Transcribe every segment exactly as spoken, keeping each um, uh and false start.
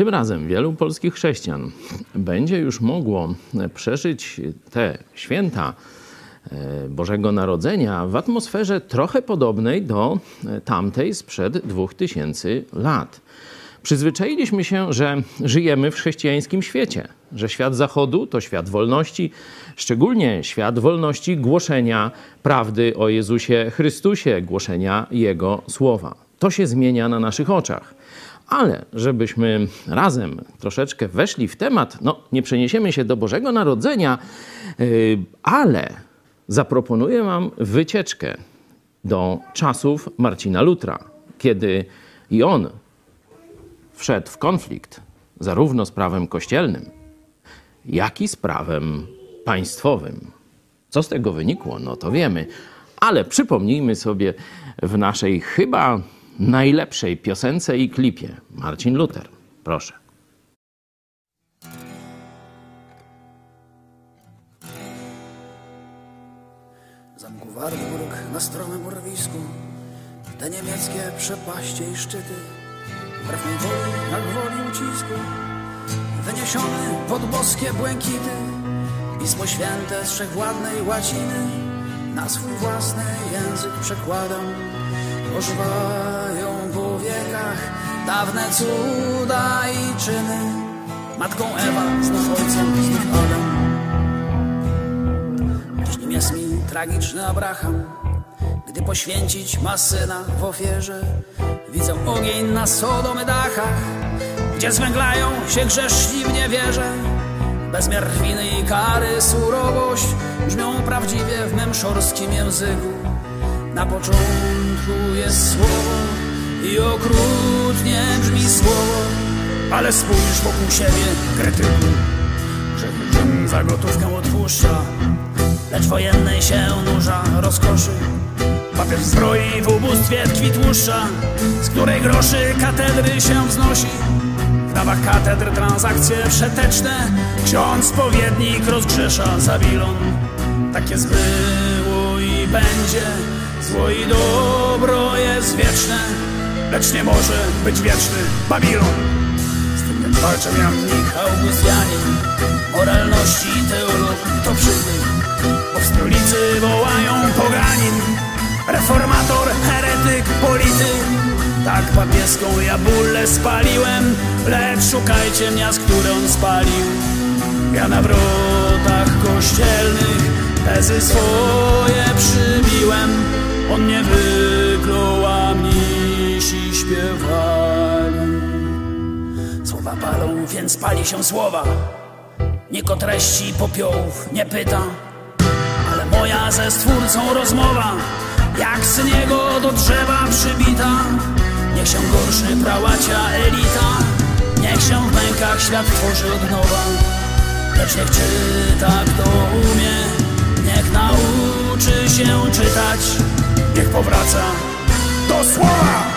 Tym razem wielu polskich chrześcijan będzie już mogło przeżyć te święta Bożego Narodzenia w atmosferze trochę podobnej do tamtej sprzed dwóch tysięcy lat. Przyzwyczailiśmy się, że żyjemy w chrześcijańskim świecie, że świat Zachodu to świat wolności, szczególnie świat wolności głoszenia prawdy o Jezusie Chrystusie, głoszenia Jego słowa. To się zmienia na naszych oczach. Ale żebyśmy razem troszeczkę weszli w temat, no nie przeniesiemy się do Bożego Narodzenia, yy, ale zaproponuję wam wycieczkę do czasów Marcina Lutra, kiedy i on wszedł w konflikt zarówno z prawem kościelnym, jak i z prawem państwowym. Co z tego wynikło? No to wiemy. Ale przypomnijmy sobie w naszej chyba najlepszej piosence i klipie Marcin Luther. Proszę. Zamku Wartburg na stromym urwisku, te niemieckie przepaście i szczyty, wbrew mej woli, jak woli ucisku, wyniesiony pod boskie błękity, Pismo Święte z wszechwładnej łaciny na swój własny język przekładam. Ożywają po wiekach dawne cuda i czyny, matką Ewa, znów ojcem, znów Adam. Dziś nim jest mi tragiczny Abraham, gdy poświęcić ma syna w ofierze. Widzę ogień na Sodomy dachach, gdzie zwęglają się grzeszni w niewierze. Bezmiar winy i kary, surowość brzmią prawdziwie w mym szorskim języku. Na początku jest słowo i okrutnie brzmi słowo, ale spójrz wokół siebie, krytyku. Grzech za gotówkę odpuszcza, lecz wojennej się nurza rozkoszy. Papież zbroi w ubóstwie tkwi tłuszcza, z której groszy katedry się wznosi. W dawach katedr transakcje wszeteczne, ksiądz spowiednik rozgrzesza Zabilon. Tak jest było i będzie, zło i dobro jest wieczne, lecz nie może być wieczny Babilon. Z tym jak walczę ja, Michał Guzjanin, moralności teolog to przybył, bo w stolicy wołają poganin, reformator, heretyk, polityk. Tak papieską ja bullę spaliłem, lecz szukajcie miast, które on spalił. Ja na wrotach kościelnych tezy swoje przybiłem, on nie wyklął, a mnisi śpiewali. Słowa palą, więc pali się słowa, nikt o treści popiołów nie pyta, ale moja ze Stwórcą rozmowa, jak z niego do drzewa przybita. Niech się gorszy prałacia elita, niech się w mękach świat tworzy od nowa. Lecz niech czyta kto umie, niech nauczy się czytać, niech powraca do słowa.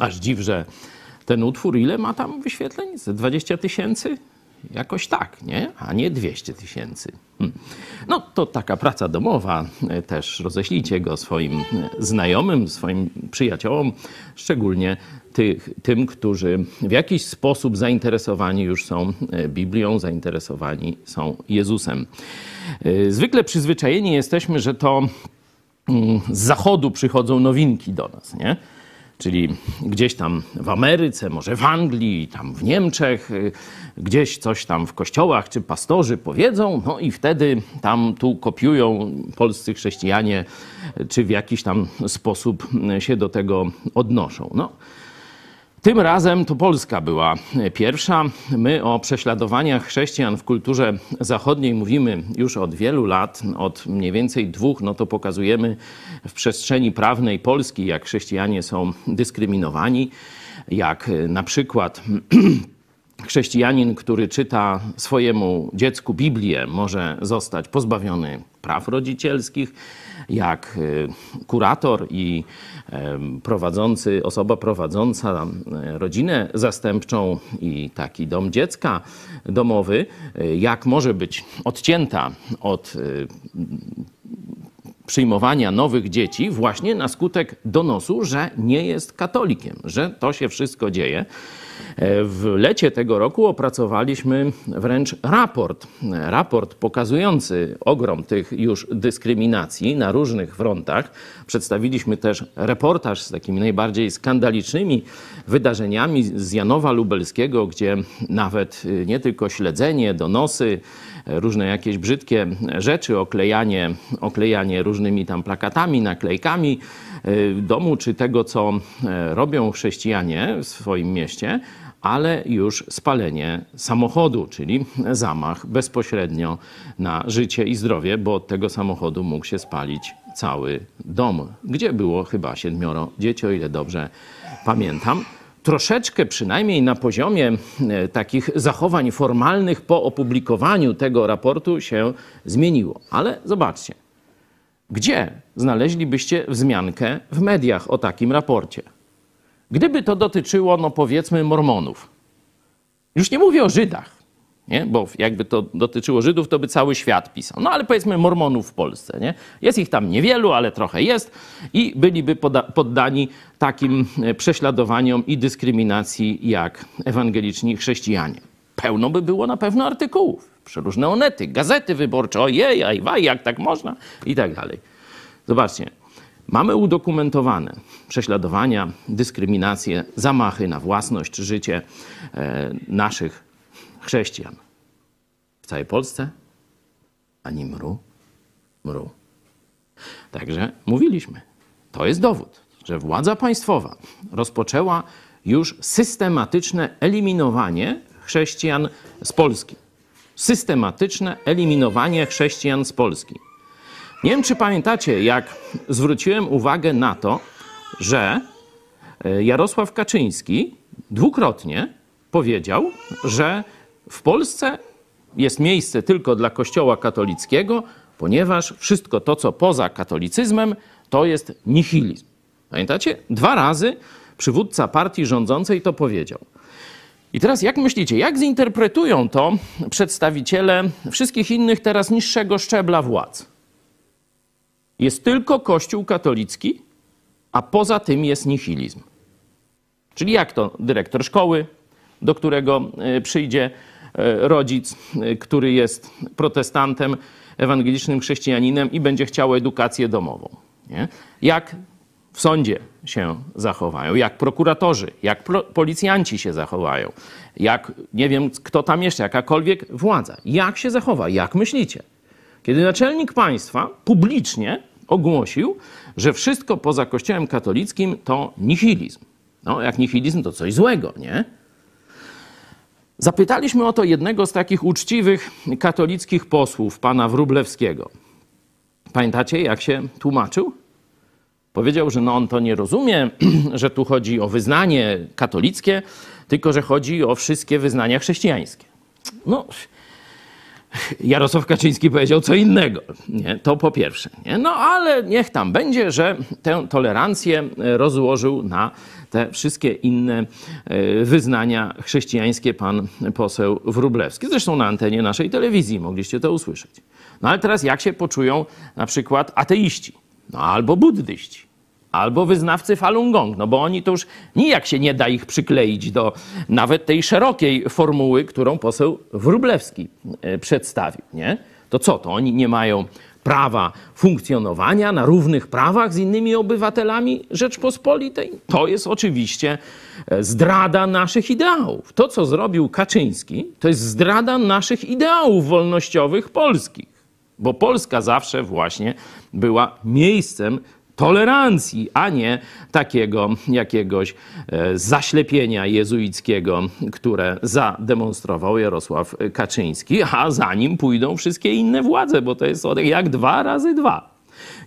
Aż dziw, że ten utwór ile ma tam wyświetleń? dwadzieścia tysięcy? Jakoś tak, nie? A nie dwieście tysięcy. Hm. No to taka praca domowa. Też roześlijcie go swoim znajomym, swoim przyjaciołom, szczególnie tych, tym, którzy w jakiś sposób zainteresowani już są Biblią, zainteresowani są Jezusem. Zwykle przyzwyczajeni jesteśmy, że to z Zachodu przychodzą nowinki do nas, nie? czyli gdzieś tam w Ameryce, może w Anglii, tam w Niemczech, gdzieś coś tam w kościołach czy pastorzy powiedzą, no i wtedy tam tu kopiują polscy chrześcijanie, czy w jakiś tam sposób się do tego odnoszą. No. Tym razem to Polska była pierwsza. My o prześladowaniach chrześcijan w kulturze zachodniej mówimy już od wielu lat, od mniej więcej dwóch, no to pokazujemy w przestrzeni prawnej Polski, jak chrześcijanie są dyskryminowani, jak na przykład chrześcijanin, który czyta swojemu dziecku Biblię, może zostać pozbawiony praw rodzicielskich, jak kurator i prowadzący, osoba prowadząca rodzinę zastępczą i taki dom dziecka domowy, jak może być odcięta od przyjmowania nowych dzieci właśnie na skutek donosu, że nie jest katolikiem, że to się wszystko dzieje. W lecie tego roku opracowaliśmy wręcz raport, raport pokazujący ogrom tych już dyskryminacji na różnych frontach. Przedstawiliśmy też reportaż z takimi najbardziej skandalicznymi wydarzeniami z Janowa Lubelskiego, gdzie nawet nie tylko śledzenie, donosy, różne jakieś brzydkie rzeczy, oklejanie, oklejanie różnymi tam plakatami, naklejkami domu czy tego, co robią chrześcijanie w swoim mieście, ale już spalenie samochodu, czyli zamach bezpośrednio na życie i zdrowie, bo od tego samochodu mógł się spalić cały dom, gdzie było chyba siedmioro dzieci, o ile dobrze pamiętam. Troszeczkę przynajmniej na poziomie takich zachowań formalnych po opublikowaniu tego raportu się zmieniło. Ale zobaczcie, gdzie znaleźlibyście wzmiankę w mediach o takim raporcie? Gdyby to dotyczyło, no powiedzmy, Mormonów. Już nie mówię o Żydach, nie? Bo jakby to dotyczyło Żydów, to by cały świat pisał. No ale powiedzmy Mormonów w Polsce. Nie? Jest ich tam niewielu, ale trochę jest i byliby poddani takim prześladowaniom i dyskryminacji jak ewangeliczni chrześcijanie. Pełno by było na pewno artykułów, przeróżne onety, gazety wyborcze, ojej, ajwaj, jak tak można i tak dalej. Zobaczcie, mamy udokumentowane prześladowania, dyskryminacje, zamachy na własność, życie naszych chrześcijan. W całej Polsce ani mru, mru. Także mówiliśmy, to jest dowód, że władza państwowa rozpoczęła już systematyczne eliminowanie chrześcijan z Polski. Systematyczne eliminowanie chrześcijan z Polski. Nie wiem, czy pamiętacie, jak zwróciłem uwagę na to, że Jarosław Kaczyński dwukrotnie powiedział, że w Polsce jest miejsce tylko dla Kościoła katolickiego, ponieważ wszystko to, co poza katolicyzmem, to jest nihilizm. Pamiętacie? Dwa razy przywódca partii rządzącej to powiedział. I teraz jak myślicie, jak zinterpretują to przedstawiciele wszystkich innych teraz niższego szczebla władz? Jest tylko Kościół katolicki, a poza tym jest nihilizm. Czyli jak to dyrektor szkoły, do którego przyjdzie rodzic, który jest protestantem, ewangelicznym chrześcijaninem i będzie chciał edukację domową. Nie? Jak w sądzie się zachowają, jak prokuratorzy, jak pro- policjanci się zachowają, jak nie wiem kto tam jeszcze, jakakolwiek władza. Jak się zachowa, jak myślicie? Kiedy naczelnik państwa publicznie ogłosił, że wszystko poza Kościołem katolickim to nihilizm. No, jak nihilizm to coś złego, nie? Zapytaliśmy o to jednego z takich uczciwych katolickich posłów, pana Wróblewskiego. Pamiętacie, jak się tłumaczył? Powiedział, że no on to nie rozumie, że tu chodzi o wyznanie katolickie, tylko że chodzi o wszystkie wyznania chrześcijańskie. No, Jarosław Kaczyński powiedział co innego. Nie? To po pierwsze. Nie? No ale niech tam będzie, że tę tolerancję rozłożył na te wszystkie inne wyznania chrześcijańskie pan poseł Wróblewski. Zresztą na antenie naszej telewizji mogliście to usłyszeć. No ale teraz jak się poczują na przykład ateiści, no albo buddyści, albo wyznawcy Falun Gong, no bo oni to już nijak się nie da ich przykleić do nawet tej szerokiej formuły, którą poseł Wróblewski przedstawił, nie? To co, to oni nie mają prawa funkcjonowania na równych prawach z innymi obywatelami Rzeczpospolitej? To jest oczywiście zdrada naszych ideałów. To, co zrobił Kaczyński, to jest zdrada naszych ideałów wolnościowych polskich, bo Polska zawsze właśnie była miejscem tolerancji, a nie takiego jakiegoś zaślepienia jezuickiego, które zademonstrował Jarosław Kaczyński, a za nim pójdą wszystkie inne władze, bo to jest jak dwa razy dwa.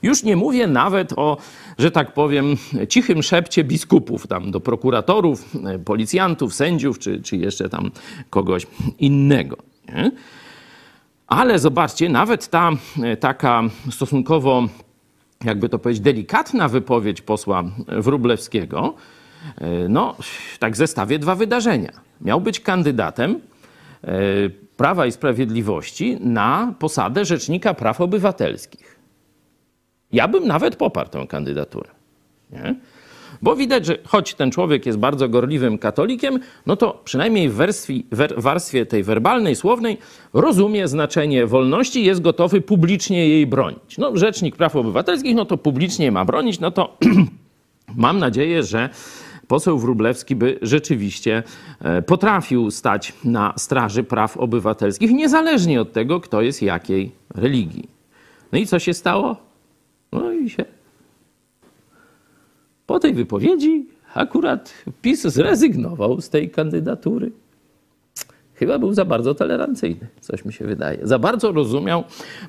Już nie mówię nawet o, że tak powiem, cichym szepcie biskupów tam do prokuratorów, policjantów, sędziów, czy, czy jeszcze tam kogoś innego, nie? Ale zobaczcie, nawet ta taka stosunkowo, jakby to powiedzieć, delikatna wypowiedź posła Wróblewskiego, no, tak zestawię dwa wydarzenia. Miał być kandydatem Prawa i Sprawiedliwości na posadę Rzecznika Praw Obywatelskich. Ja bym nawet poparł tę kandydaturę, nie? Bo widać, że choć ten człowiek jest bardzo gorliwym katolikiem, no to przynajmniej w warstwie, wer, warstwie tej werbalnej, słownej rozumie znaczenie wolności, jest gotowy publicznie jej bronić. No, Rzecznik Praw Obywatelskich, no to publicznie ma bronić, no to mam nadzieję, że poseł Wróblewski by rzeczywiście potrafił stać na straży praw obywatelskich, niezależnie od tego, kto jest jakiej religii. No i co się stało? No i się... Po tej wypowiedzi akurat PiS zrezygnował z tej kandydatury. Chyba był za bardzo tolerancyjny, coś mi się wydaje. Za bardzo rozumiał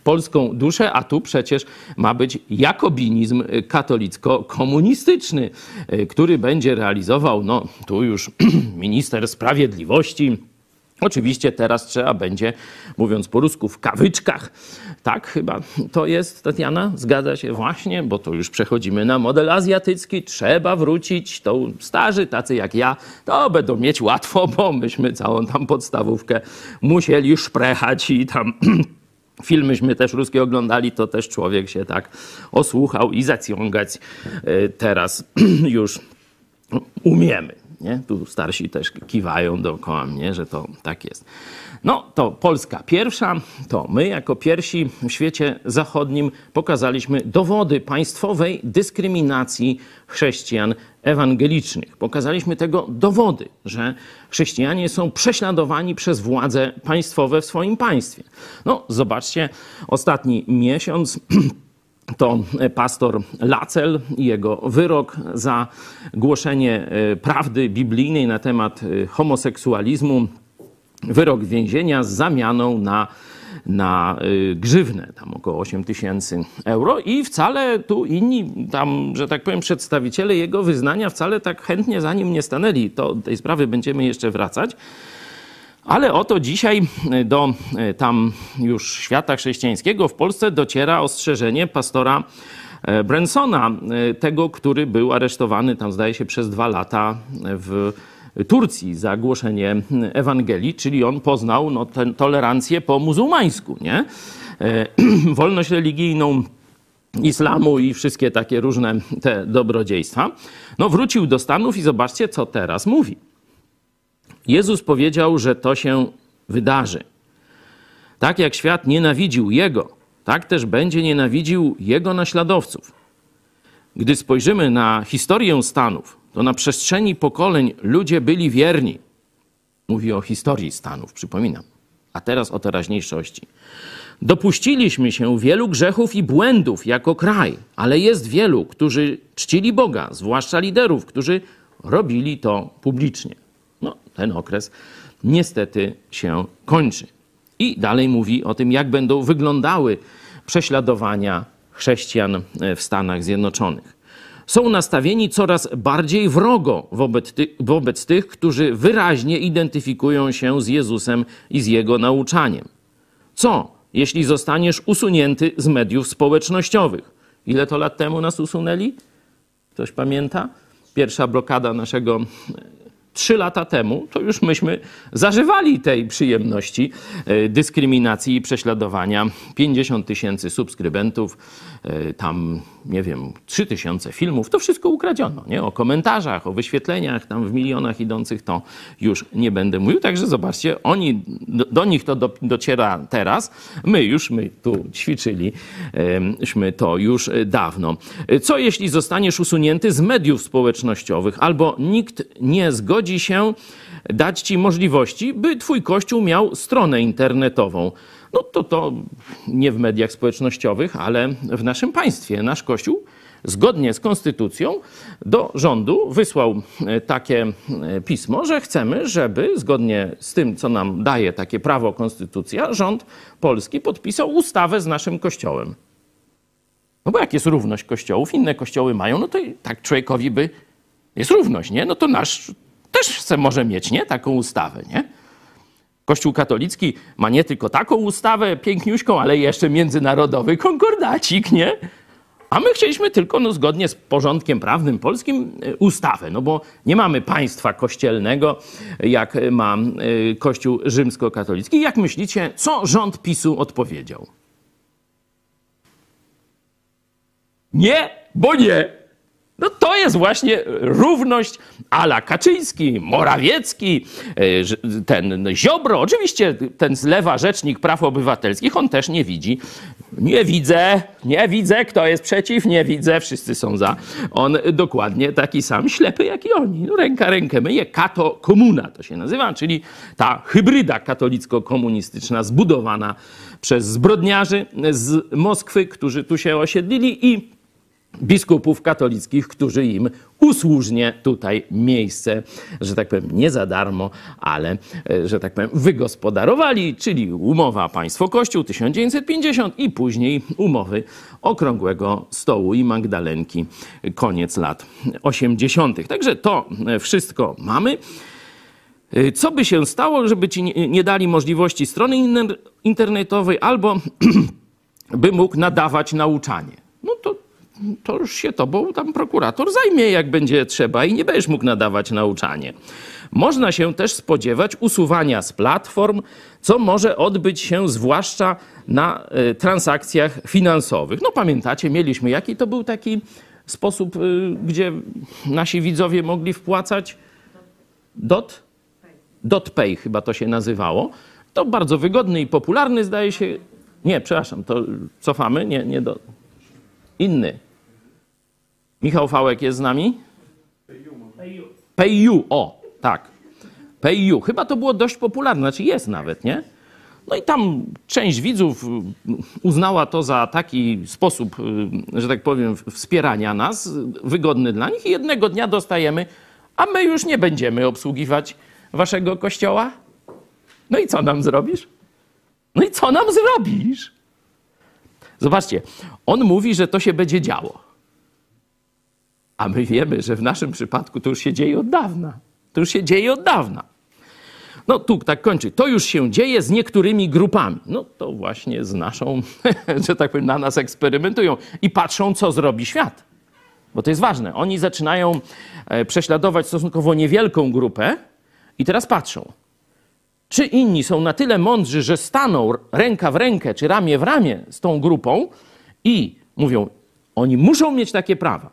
polską duszę, a tu przecież ma być jakobinizm katolicko-komunistyczny, który będzie realizował, no tu już minister sprawiedliwości. Oczywiście teraz trzeba będzie, mówiąc po rusku, w kawyczkach. Tak chyba to jest, Tatiana? Zgadza się? Właśnie, bo to już przechodzimy na model azjatycki. Trzeba wrócić. To starzy, tacy jak ja, to będą mieć łatwo, bo myśmy całą tam podstawówkę musieli szprechać i tam... Filmyśmy też ruskie oglądali, to też człowiek się tak osłuchał i zaciągać teraz już umiemy. Nie? Tu starsi też kiwają dookoła mnie, że to tak jest. No to Polska pierwsza, to my jako pierwsi w świecie zachodnim pokazaliśmy dowody państwowej dyskryminacji chrześcijan ewangelicznych. Pokazaliśmy tego dowody, że chrześcijanie są prześladowani przez władze państwowe w swoim państwie. No zobaczcie, ostatni miesiąc... To pastor Lacel i jego wyrok za głoszenie prawdy biblijnej na temat homoseksualizmu. Wyrok więzienia z zamianą na, na grzywnę, tam około osiem tysięcy euro. I wcale tu inni, tam, że tak powiem, przedstawiciele jego wyznania wcale tak chętnie za nim nie stanęli. To do tej sprawy będziemy jeszcze wracać. Ale oto dzisiaj do tam już świata chrześcijańskiego w Polsce dociera ostrzeżenie pastora Bransona, tego, który był aresztowany tam, zdaje się, przez dwa lata w Turcji za głoszenie Ewangelii, czyli on poznał no, ten tolerancję po muzułmańsku, nie? Wolność religijną, islamu i wszystkie takie różne te dobrodziejstwa. No wrócił do Stanów i zobaczcie, co teraz mówi. Jezus powiedział, że to się wydarzy. Tak jak świat nienawidził Jego, tak też będzie nienawidził Jego naśladowców. Gdy spojrzymy na historię Stanów, to na przestrzeni pokoleń ludzie byli wierni. Mówi o historii Stanów, przypominam. A teraz o teraźniejszości. Dopuściliśmy się wielu grzechów i błędów jako kraj, ale jest wielu, którzy czcili Boga, zwłaszcza liderów, którzy robili to publicznie. No, ten okres niestety się kończy. I dalej mówi o tym, jak będą wyglądały prześladowania chrześcijan w Stanach Zjednoczonych. Są nastawieni coraz bardziej wrogo wobec, ty, wobec tych, którzy wyraźnie identyfikują się z Jezusem i z Jego nauczaniem. Co, jeśli zostaniesz usunięty z mediów społecznościowych? Ile to lat temu nas usunęli? Ktoś pamięta? Pierwsza blokada naszego... Trzy lata temu to już myśmy zażywali tej przyjemności dyskryminacji i prześladowania. pięćdziesiąt tysięcy subskrybentów, tam nie wiem, trzy tysiące filmów, to wszystko ukradziono, nie? O komentarzach, o wyświetleniach, tam w milionach idących to już nie będę mówił. Także zobaczcie, oni, do, do nich to do, dociera teraz. My już, my tu ćwiczyliśmy to już dawno. Co jeśli zostaniesz usunięty z mediów społecznościowych albo nikt nie zgodzi się dać ci możliwości, by twój kościół miał stronę internetową. No to to nie w mediach społecznościowych, ale w naszym państwie. Nasz kościół zgodnie z konstytucją do rządu wysłał takie pismo, że chcemy, żeby zgodnie z tym, co nam daje takie prawo konstytucja, rząd polski podpisał ustawę z naszym kościołem. No bo jak jest równość kościołów, inne kościoły mają, no to i tak człowiekowi by jest równość, nie? No to nasz też chce, może mieć, nie? Taką ustawę, nie? Kościół katolicki ma nie tylko taką ustawę piękniuśką, ale jeszcze międzynarodowy konkordacik, nie? A my chcieliśmy tylko, no zgodnie z porządkiem prawnym polskim, ustawę, no bo nie mamy państwa kościelnego, jak ma Kościół rzymskokatolicki. Jak myślicie, co rząd PiSu odpowiedział? Nie, bo nie. No to jest właśnie równość à la Kaczyński, Morawiecki, ten Ziobro. Oczywiście ten z lewa rzecznik praw obywatelskich, on też nie widzi. Nie widzę, nie widzę, kto jest przeciw, nie widzę, wszyscy są za. On dokładnie taki sam ślepy jak i oni. Ręka rękę myje, kato komuna to się nazywa, czyli ta hybryda katolicko-komunistyczna zbudowana przez zbrodniarzy z Moskwy, którzy tu się osiedlili i biskupów katolickich, którzy im usłużnie tutaj miejsce, że tak powiem, nie za darmo, ale, że tak powiem, wygospodarowali, czyli umowa państwo-kościół tysiąc dziewięćset pięćdziesiąt i później umowy Okrągłego Stołu i Magdalenki, koniec lat osiemdziesiątych. Także to wszystko mamy. Co by się stało, żeby ci nie dali możliwości strony internetowej albo by mógł nadawać nauczanie? No to to już się tobą tam prokurator zajmie, jak będzie trzeba i nie będziesz mógł nadawać nauczanie. Można się też spodziewać usuwania z platform, co może odbyć się zwłaszcza na transakcjach finansowych. No pamiętacie, mieliśmy jaki to był taki sposób, gdzie nasi widzowie mogli wpłacać? Dot? DotPay chyba to się nazywało. To bardzo wygodny i popularny, zdaje się. Nie, przepraszam, to cofamy, nie, nie do... Inny. Michał Fałek jest z nami? PayU. O, tak. PayU. Chyba to było dość popularne, znaczy jest nawet, nie? No i tam część widzów uznała to za taki sposób, że tak powiem, wspierania nas, wygodny dla nich i jednego dnia dostajemy, a my już nie będziemy obsługiwać waszego kościoła. No i co nam zrobisz? No i co nam zrobisz? Zobaczcie, on mówi, że to się będzie działo. A my wiemy, że w naszym przypadku to już się dzieje od dawna. To już się dzieje od dawna. No tu tak kończy. To już się dzieje z niektórymi grupami. No to właśnie z naszą, że tak powiem, na nas eksperymentują i patrzą, co zrobi świat. Bo to jest ważne. Oni zaczynają prześladować stosunkowo niewielką grupę i teraz patrzą. Czy inni są na tyle mądrzy, że staną ręka w rękę czy ramię w ramię z tą grupą i mówią, oni muszą mieć takie prawa,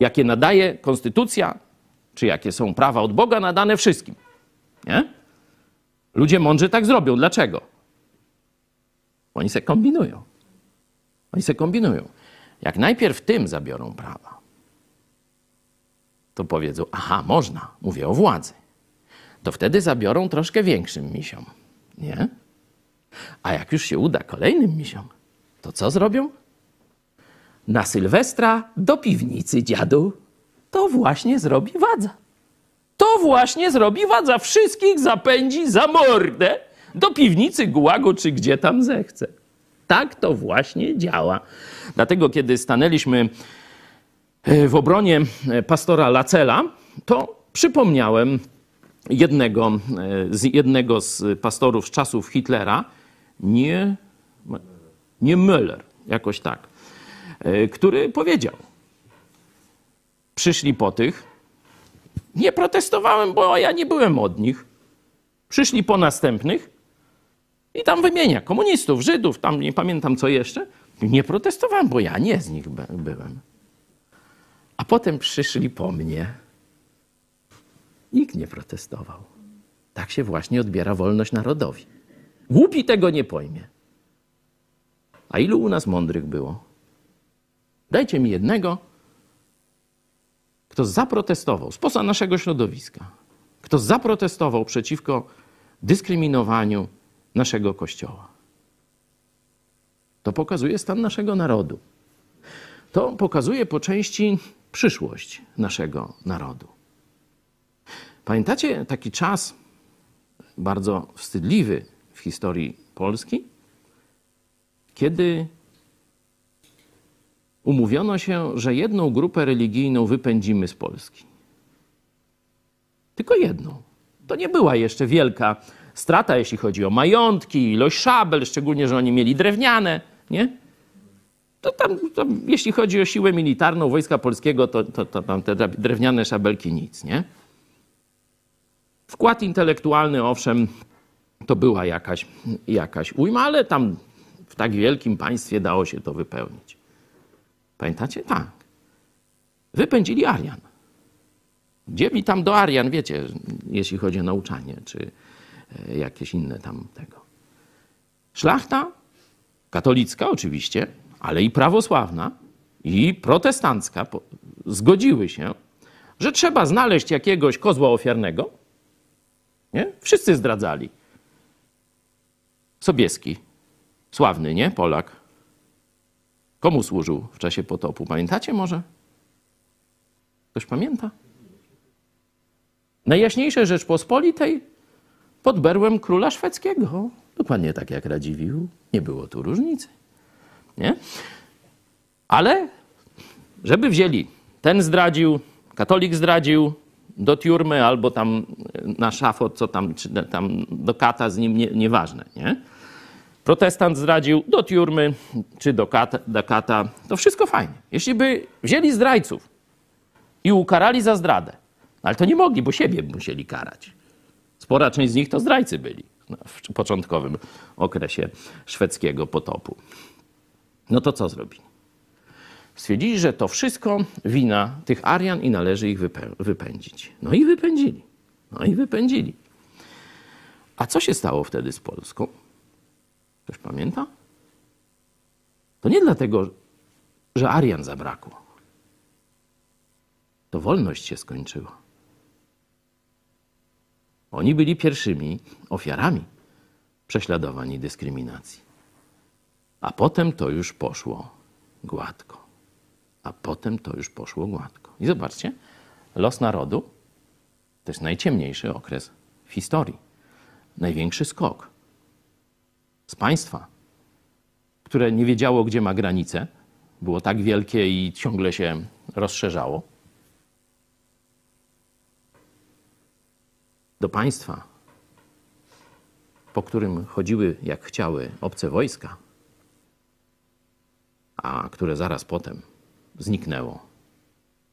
jakie nadaje konstytucja, czy jakie są prawa od Boga nadane wszystkim. Nie? Ludzie mądrzy tak zrobią. Dlaczego? Oni se kombinują. Oni se kombinują. Jak najpierw tym zabiorą prawa, to powiedzą, aha, można, mówię o władzy. To wtedy zabiorą troszkę większym misiom, nie? A jak już się uda kolejnym misiom, to co zrobią? Na Sylwestra do piwnicy, dziadu. To właśnie zrobi wadza. To właśnie zrobi wadza. Wszystkich zapędzi za mordę do piwnicy, gułagu czy gdzie tam zechce. Tak to właśnie działa. Dlatego kiedy stanęliśmy w obronie pastora Lacela, to przypomniałem Jednego z, jednego z pastorów z czasów Hitlera, nie, nie Müller, jakoś tak, który powiedział, przyszli po tych, Nie protestowałem, bo ja nie byłem od nich. Przyszli po następnych i tam wymienia komunistów, Żydów, tam nie pamiętam co jeszcze. Nie protestowałem, bo ja nie z nich byłem. A potem przyszli po mnie. Nikt nie protestował. Tak się właśnie odbiera wolność narodowi. Głupi tego nie pojmie. A ilu u nas mądrych było? Dajcie mi jednego, kto zaprotestował spoza naszego środowiska, kto zaprotestował przeciwko dyskryminowaniu naszego Kościoła. To pokazuje stan naszego narodu. To pokazuje po części przyszłość naszego narodu. Pamiętacie taki czas bardzo wstydliwy w historii Polski, kiedy umówiono się, że jedną grupę religijną wypędzimy z Polski. Tylko jedną. To nie była jeszcze wielka strata, jeśli chodzi o majątki, ilość szabel, szczególnie, że oni mieli drewniane, nie? To tam, to, jeśli chodzi o siłę militarną Wojska Polskiego, to, to, to tam te drewniane szabelki nic, nie? Wkład intelektualny, owszem, to była jakaś, jakaś ujma, ale tam w tak wielkim państwie dało się to wypełnić. Pamiętacie? Tak. Wypędzili Arian. Gdzie mi tam do Arian, wiecie, jeśli chodzi o nauczanie, czy jakieś inne tam tego. Szlachta katolicka oczywiście, ale i prawosławna, i protestancka zgodziły się, że trzeba znaleźć jakiegoś kozła ofiarnego. Nie? Wszyscy zdradzali. Sobieski. Sławny, nie? Polak. Komu służył w czasie potopu? Pamiętacie może? Ktoś pamięta? Najjaśniejszej Rzeczpospolitej pod berłem króla szwedzkiego. Dokładnie tak jak Radziwiłł. Nie było tu różnicy. Nie? Ale żeby wzięli, ten zdradził, katolik zdradził, do tiurmy albo tam na szafot, co tam, czy tam do kata z nim, nie, nieważne, nie? Protestant zdradził do tiurmy czy do kata, do kata. To wszystko fajnie. Jeśli by wzięli zdrajców i ukarali za zdradę, ale to nie mogli, bo siebie musieli karać. Spora część z nich to zdrajcy byli w początkowym okresie szwedzkiego potopu. No to co zrobili? Stwierdzili, że to wszystko wina tych Arian i należy ich wypę- wypędzić. No i wypędzili. No i wypędzili. A co się stało wtedy z Polską? Ktoś pamięta? To nie dlatego, że Arian zabrakło. To wolność się skończyła. Oni byli pierwszymi ofiarami prześladowań i dyskryminacji. A potem to już poszło gładko. A potem to już poszło gładko. I zobaczcie, los narodu to jest najciemniejszy okres w historii. Największy skok. Z państwa, które nie wiedziało, gdzie ma granicę, było tak wielkie i ciągle się rozszerzało, do państwa, po którym chodziły jak chciały obce wojska, a które zaraz potem zniknęło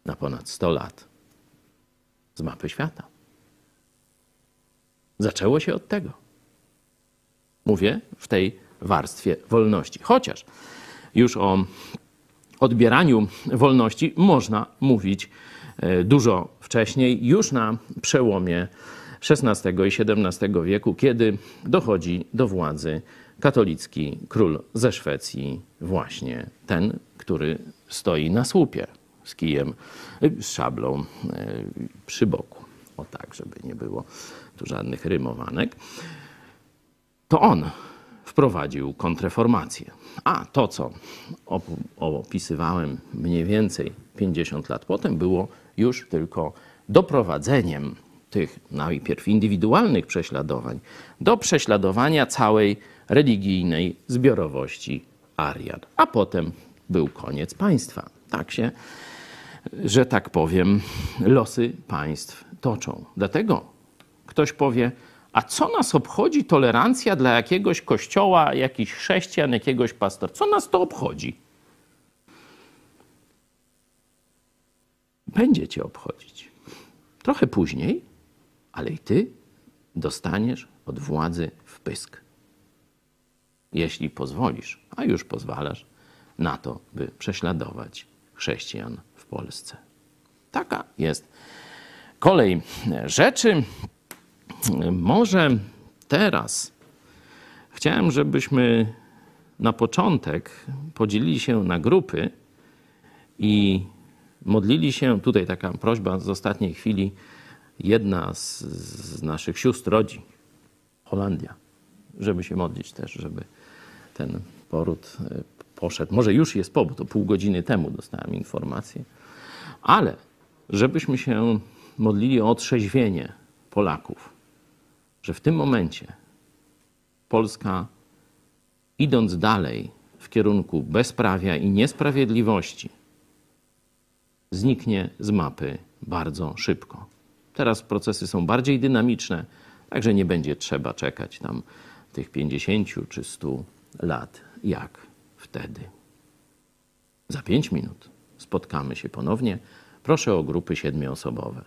na ponad sto lat z mapy świata. Zaczęło się od tego. Mówię w tej warstwie wolności. Chociaż już o odbieraniu wolności można mówić dużo wcześniej, już na przełomie szesnastego i siedemnastego wieku, kiedy dochodzi do władzy katolicki król ze Szwecji, właśnie ten, który stoi na słupie z kijem, z szablą przy boku. O tak, żeby nie było tu żadnych rymowanek. To on wprowadził kontrreformację. A to, co opisywałem mniej więcej pięćdziesiąt lat potem, było już tylko doprowadzeniem tych najpierw indywidualnych prześladowań do prześladowania całej religijnej zbiorowości Arian. A potem był koniec państwa. Tak się, że tak powiem, losy państw toczą. Dlatego ktoś powie, a co nas obchodzi tolerancja dla jakiegoś kościoła, jakichś chrześcijan, jakiegoś pastora? Co nas to obchodzi? Będzie cię obchodzić. Trochę później, ale i ty dostaniesz od władzy wpysk. Jeśli pozwolisz, a już pozwalasz, na to, by prześladować chrześcijan w Polsce. Taka jest kolej rzeczy. Może teraz chciałem, żebyśmy na początek podzielili się na grupy i modlili się. Tutaj taka prośba z ostatniej chwili. Jedna z, z naszych sióstr rodzi, Holandia, żeby się modlić też, żeby ten poród poszedł. Może już jest poród, to pół godziny temu dostałem informację. Ale żebyśmy się modlili o otrzeźwienie Polaków, że w tym momencie Polska, idąc dalej w kierunku bezprawia i niesprawiedliwości, zniknie z mapy bardzo szybko. Teraz procesy są bardziej dynamiczne, także nie będzie trzeba czekać tam tych pięćdziesięciu czy stu lat, jak wtedy. Za pięć minut spotkamy się ponownie. Proszę o grupy siedmioosobowe.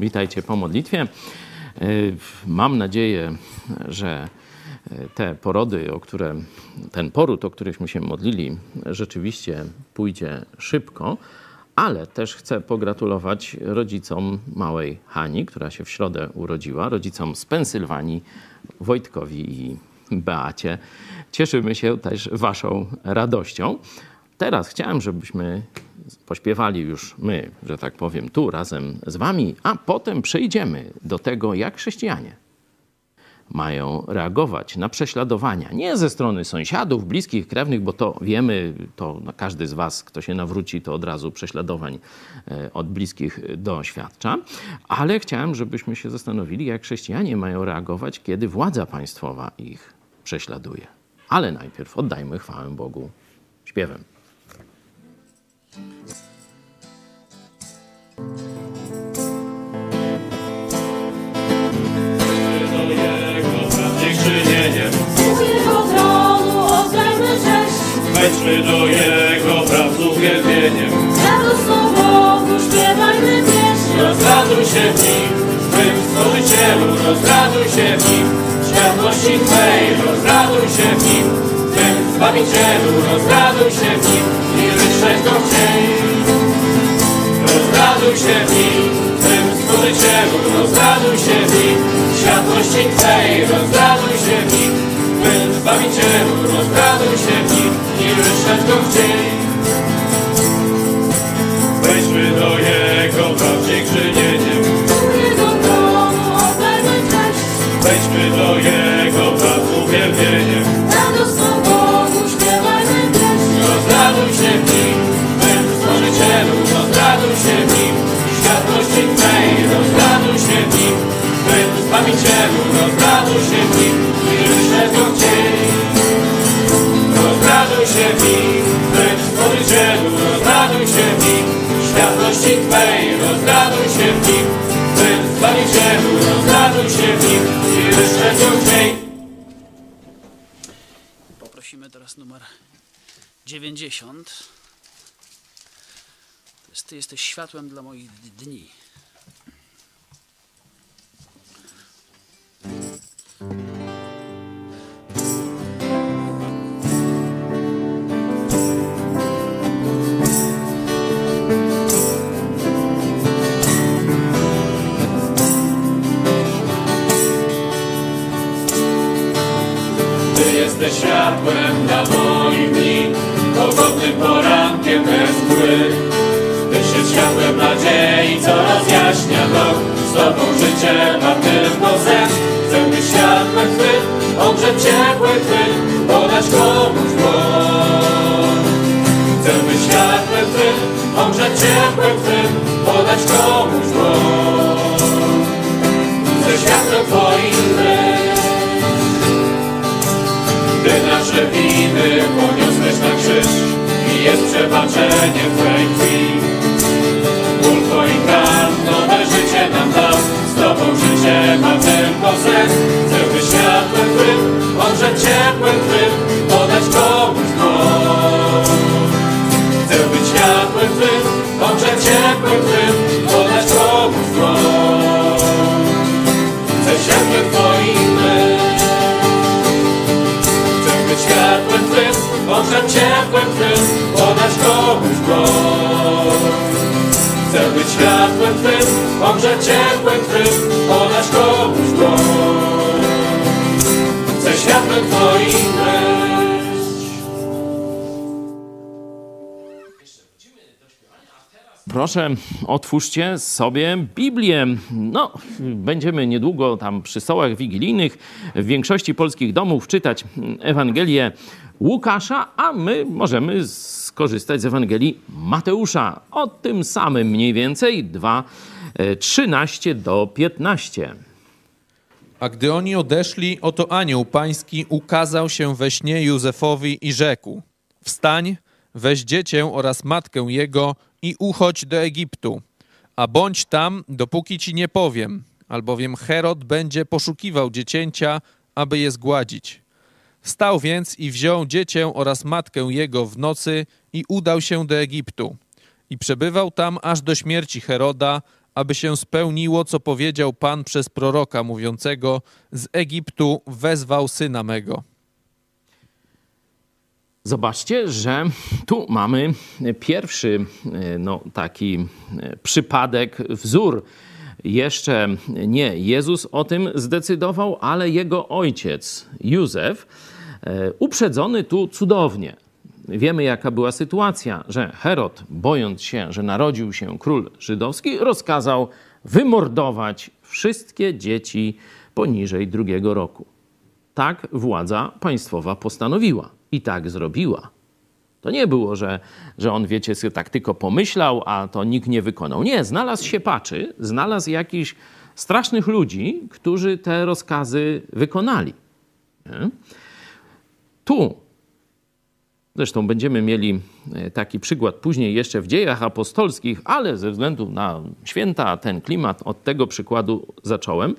Witajcie po modlitwie. Mam nadzieję, że te porody, o które, ten poród, o któryśmy się modlili, rzeczywiście pójdzie szybko, ale też chcę pogratulować rodzicom małej Hani, która się w środę urodziła, rodzicom z Pensylwanii, Wojtkowi i Beacie. Cieszymy się też waszą radością. Teraz chciałem, żebyśmy pośpiewali już my, że tak powiem, tu razem z wami, a potem przejdziemy do tego, jak chrześcijanie mają reagować na prześladowania. Nie ze strony sąsiadów, bliskich, krewnych, bo to wiemy, to każdy z was, kto się nawróci, to od razu prześladowań od bliskich doświadcza. Ale chciałem, żebyśmy się zastanowili, jak chrześcijanie mają reagować, kiedy władza państwowa ich prześladuje. Ale najpierw oddajmy chwałę Bogu śpiewem. Wejdźmy do Jego praw z uwielbieniem. Radosną Bogu śpiewajmy pieśń. Rozraduj się w Nim, twym Stworzycielu. Rozraduj się w Nim, światłości Twej. Rozraduj się w Nim, twym Zbawicielu. Rozraduj się w Nim i wyższej go chciej. Rozraduj się w Nim, twym Stworzycielu. Rozraduj się w Nim, światłości Twej. Rozraduj się w Nim, twym Zbawicielu. Rozraduj się w Nim i wyszedł go chciej. Wejdźmy do Jego praw z dziękczynieniem. Jego tronu oddajmy cześć. Wejdźmy do Jego praw z uwielbieniem. Radosną Bogu śpiewajmy pieśń. Rozraduj się w Nim, twym Stworzycielu. Rozraduj się w Nim, światłości Twej. Rozraduj się w Nim, twym Zbawicielu. Rozraduj się w Nim i wyszedł go chciej. Rozraduj się w Nim, twym Stworzycielu, rozraduj się w Nim, światłości Twej, rozraduj się w Nim, twym Zbawicielu, rozraduj się w Nim i wyszedł dzień. Poprosimy teraz numer dziewięćdziesiąt. To jest, Ty jesteś światłem dla moich dni. Jesteś światłem dla moich dni, pogodnym porankiem bez mgły. Ty się światłem nadziei, co rozjaśnia drogę. Z Tobą życie ma tylko sen. Chcę być światłem Twym, ogrzeć ciepły Twym, podać komuś dłoń. Chcę być światłem Twym, ogrzeć ciepły Twym, podać komuś dłoń. Ze światłem Twoim Ty nasze winy poniosłeś na krzyż i jest przebaczenie w Twej krwi. Ból Twoich ran, nowe życie nam dał, z Tobą życie ma tylko sens. Chcę być światłem Twym, ogrzeć ciepłem Twym, podać komuś dłoń. Chcę być światłem Twym, ogrzeć ciepłem Twym, podać komuś dłoń. Chcę światłem Twoim być. Światłem Twym, ogrzem ciepłem Twym, podać komuś dłoń. Chcę być światłem Twym, ogrzem ciepłem Twym, podać komuś dłoń. Chcę światłem Twoim być. Proszę, otwórzcie sobie Biblię. No, będziemy niedługo tam przy stołach wigilijnych w większości polskich domów czytać Ewangelię Łukasza, a my możemy skorzystać z Ewangelii Mateusza. O tym samym mniej więcej, dwa, trzynaście do piętnaście. A gdy oni odeszli, oto anioł pański ukazał się we śnie Józefowi i rzekł: wstań, weź dziecię oraz matkę jego i uchodź do Egiptu, a bądź tam, dopóki ci nie powiem, albowiem Herod będzie poszukiwał dziecięcia, aby je zgładzić. Wstał więc i wziął dziecię oraz matkę jego w nocy i udał się do Egiptu. I przebywał tam aż do śmierci Heroda, aby się spełniło, co powiedział Pan przez proroka mówiącego: z Egiptu wezwał syna mego. Zobaczcie, że tu mamy pierwszy no, taki przypadek, wzór. Jeszcze nie Jezus o tym zdecydował, ale jego ojciec Józef, uprzedzony tu cudownie. Wiemy, jaka była sytuacja, że Herod, bojąc się, że narodził się król żydowski, rozkazał wymordować wszystkie dzieci poniżej drugiego roku. Tak władza państwowa postanowiła i tak zrobiła. To nie było, że, że on, wiecie, tak tylko pomyślał, a to nikt nie wykonał. Nie, znalazł siepaczy, znalazł jakichś strasznych ludzi, którzy te rozkazy wykonali. Nie? Tu, zresztą będziemy mieli taki przykład później jeszcze w Dziejach Apostolskich, ale ze względu na święta, ten klimat, od tego przykładu zacząłem.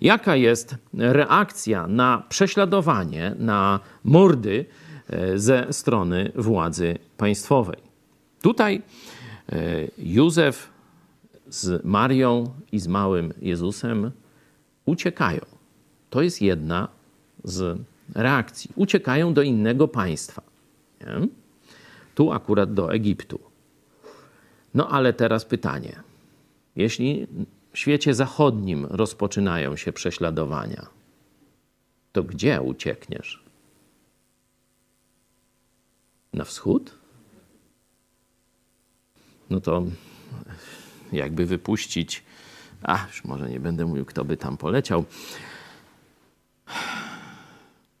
Jaka jest reakcja na prześladowanie, na mordy ze strony władzy państwowej? Tutaj Józef z Marią i z małym Jezusem uciekają. To jest jedna z reakcji. Uciekają do innego państwa. Nie? Tu akurat do Egiptu. No ale teraz pytanie. Jeśli w świecie zachodnim rozpoczynają się prześladowania, to gdzie uciekniesz? Na wschód? No to jakby wypuścić... A, już może nie będę mówił, kto by tam poleciał.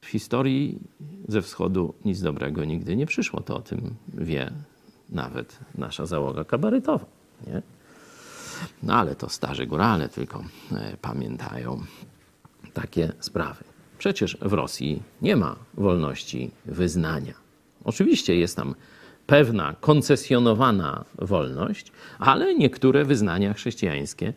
W historii ze wschodu nic dobrego nigdy nie przyszło. To o tym wie nawet nasza załoga kabaretowa. Nie? No ale to starzy górale tylko pamiętają takie sprawy. Przecież w Rosji nie ma wolności wyznania. Oczywiście jest tam pewna koncesjonowana wolność, ale niektóre wyznania chrześcijańskie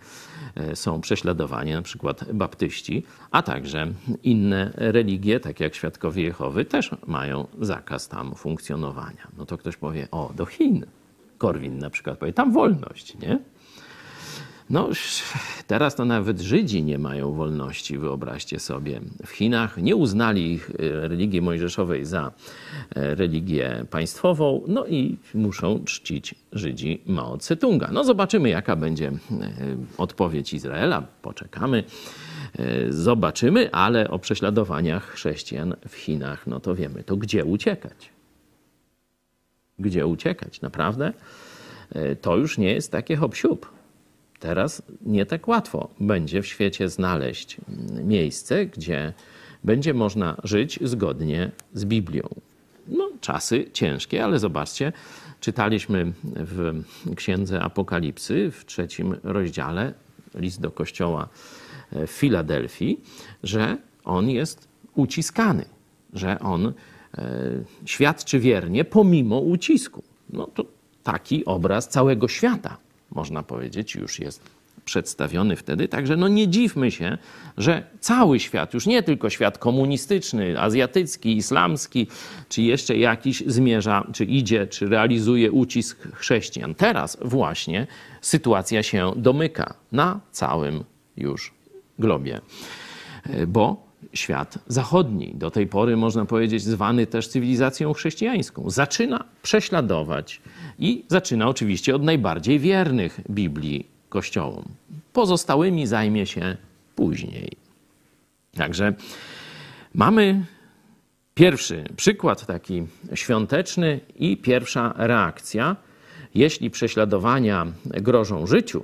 są prześladowane, na przykład baptyści, a także inne religie, tak jak Świadkowie Jehowy, też mają zakaz tam funkcjonowania. No to ktoś powie, o, do Chin. Korwin na przykład powie, tam wolność, nie? No teraz to nawet Żydzi nie mają wolności, wyobraźcie sobie. W Chinach nie uznali ich religii mojżeszowej za religię państwową, no i muszą czcić Żydzi Mao Tse-tunga. No zobaczymy, jaka będzie odpowiedź Izraela, poczekamy, zobaczymy, ale o prześladowaniach chrześcijan w Chinach, no to wiemy, to gdzie uciekać? Gdzie uciekać, naprawdę? To już nie jest takie hop-siup. Teraz nie tak łatwo będzie w świecie znaleźć miejsce, gdzie będzie można żyć zgodnie z Biblią. No, czasy ciężkie, ale zobaczcie, czytaliśmy w Księdze Apokalipsy w trzecim rozdziale, list do kościoła w Filadelfii, że on jest uciskany, że on świadczy wiernie pomimo ucisku. No to taki obraz całego świata, można powiedzieć, już jest przedstawiony wtedy. Także no nie dziwmy się, że cały świat, już nie tylko świat komunistyczny, azjatycki, islamski, czy jeszcze jakiś zmierza, czy idzie, czy realizuje ucisk chrześcijan. Teraz właśnie sytuacja się domyka na całym już globie, bo świat zachodni, do tej pory można powiedzieć zwany też cywilizacją chrześcijańską, zaczyna prześladować i zaczyna oczywiście od najbardziej wiernych Biblii kościołom. Pozostałymi zajmie się później. Także mamy pierwszy przykład taki świąteczny i pierwsza reakcja. Jeśli prześladowania grożą życiu,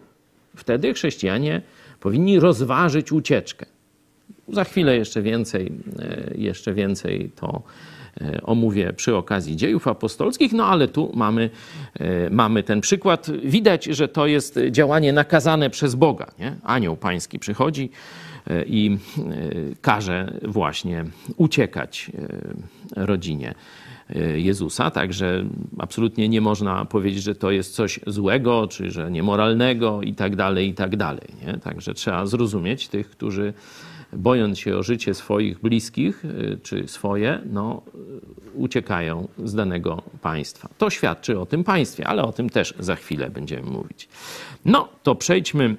wtedy chrześcijanie powinni rozważyć ucieczkę. Za chwilę jeszcze więcej, jeszcze więcej to omówię przy okazji Dziejów Apostolskich, no ale tu mamy, mamy ten przykład. Widać, że to jest działanie nakazane przez Boga, nie? Anioł Pański przychodzi i każe właśnie uciekać rodzinie Jezusa, także absolutnie nie można powiedzieć, że to jest coś złego, czy że niemoralnego i tak dalej, i tak dalej. Nie? Także trzeba zrozumieć tych, którzy bojąc się o życie swoich bliskich, czy swoje, no, uciekają z danego państwa. To świadczy o tym państwie, ale o tym też za chwilę będziemy mówić. No to przejdźmy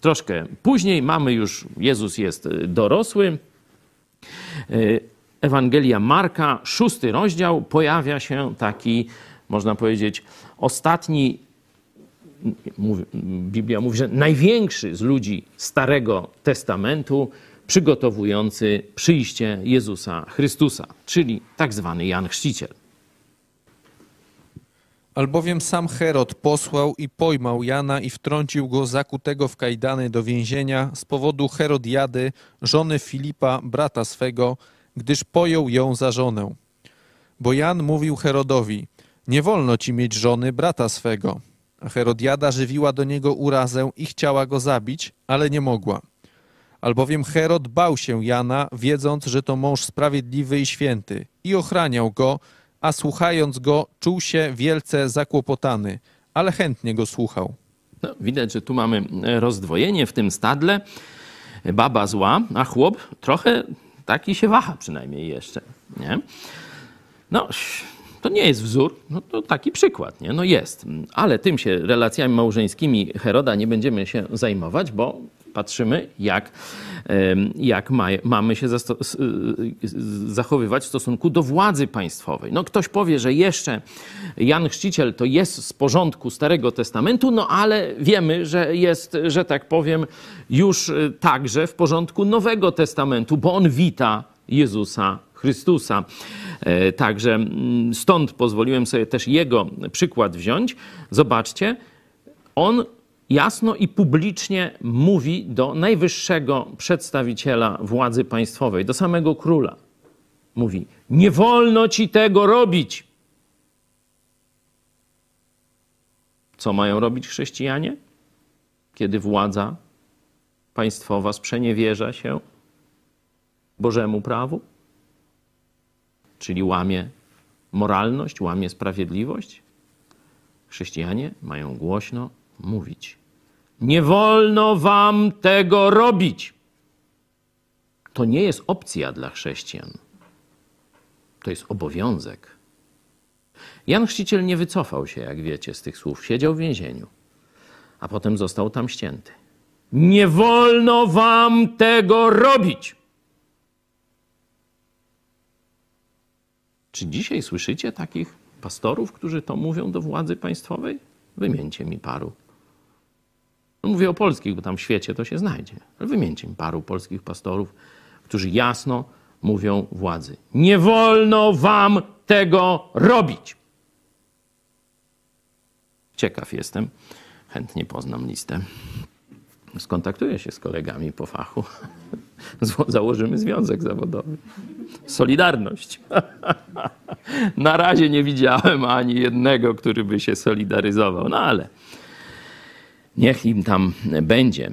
troszkę później. Mamy już, Jezus jest dorosły. Ewangelia Marka, szósty rozdział, pojawia się taki, można powiedzieć, ostatni, mówi, Biblia mówi, że największy z ludzi Starego Testamentu, przygotowujący przyjście Jezusa Chrystusa, czyli tak zwany Jan Chrzciciel. Albowiem sam Herod posłał i pojmał Jana i wtrącił go zakutego w kajdany do więzienia z powodu Herodiady, żony Filipa, brata swego, gdyż pojął ją za żonę. Bo Jan mówił Herodowi, nie wolno ci mieć żony brata swego. A Herodiada żywiła do niego urazę i chciała go zabić, ale nie mogła. Albowiem Herod bał się Jana, wiedząc, że to mąż sprawiedliwy i święty, i ochraniał go, a słuchając go czuł się wielce zakłopotany, ale chętnie go słuchał. No, widać, że tu mamy rozdwojenie w tym stadle. Baba zła, a chłop trochę taki się waha przynajmniej jeszcze. Nie? No, to nie jest wzór, no to taki przykład, nie? No jest. Ale tym się relacjami małżeńskimi Heroda nie będziemy się zajmować, bo patrzymy, jak, jak ma, mamy się zachowywać w stosunku do władzy państwowej. No ktoś powie, że jeszcze Jan Chrzciciel to jest z porządku Starego Testamentu, no ale wiemy, że jest, że tak powiem, już także w porządku Nowego Testamentu, bo on wita Jezusa Chrystusa. Także stąd pozwoliłem sobie też jego przykład wziąć. Zobaczcie, on jasno i publicznie mówi do najwyższego przedstawiciela władzy państwowej, do samego króla. Mówi, nie wolno ci tego robić. Co mają robić chrześcijanie, kiedy władza państwowa sprzeniewierza się Bożemu prawu? Czyli łamie moralność, łamie sprawiedliwość? Chrześcijanie mają głośno mówić. Nie wolno wam tego robić. To nie jest opcja dla chrześcijan. To jest obowiązek. Jan Chrzciciel nie wycofał się, jak wiecie, z tych słów. Siedział w więzieniu, a potem został tam ścięty. Nie wolno wam tego robić. Czy dzisiaj słyszycie takich pastorów, którzy to mówią do władzy państwowej? Wymieńcie mi paru. No mówię o polskich, bo tam w świecie to się znajdzie. Ale wymieńcie mi paru polskich pastorów, którzy jasno mówią władzy. Nie wolno wam tego robić. Ciekaw jestem. Chętnie poznam listę. Skontaktuję się z kolegami po fachu. Założymy związek zawodowy. Solidarność. Na razie nie widziałem ani jednego, który by się solidaryzował. No ale niech im tam będzie.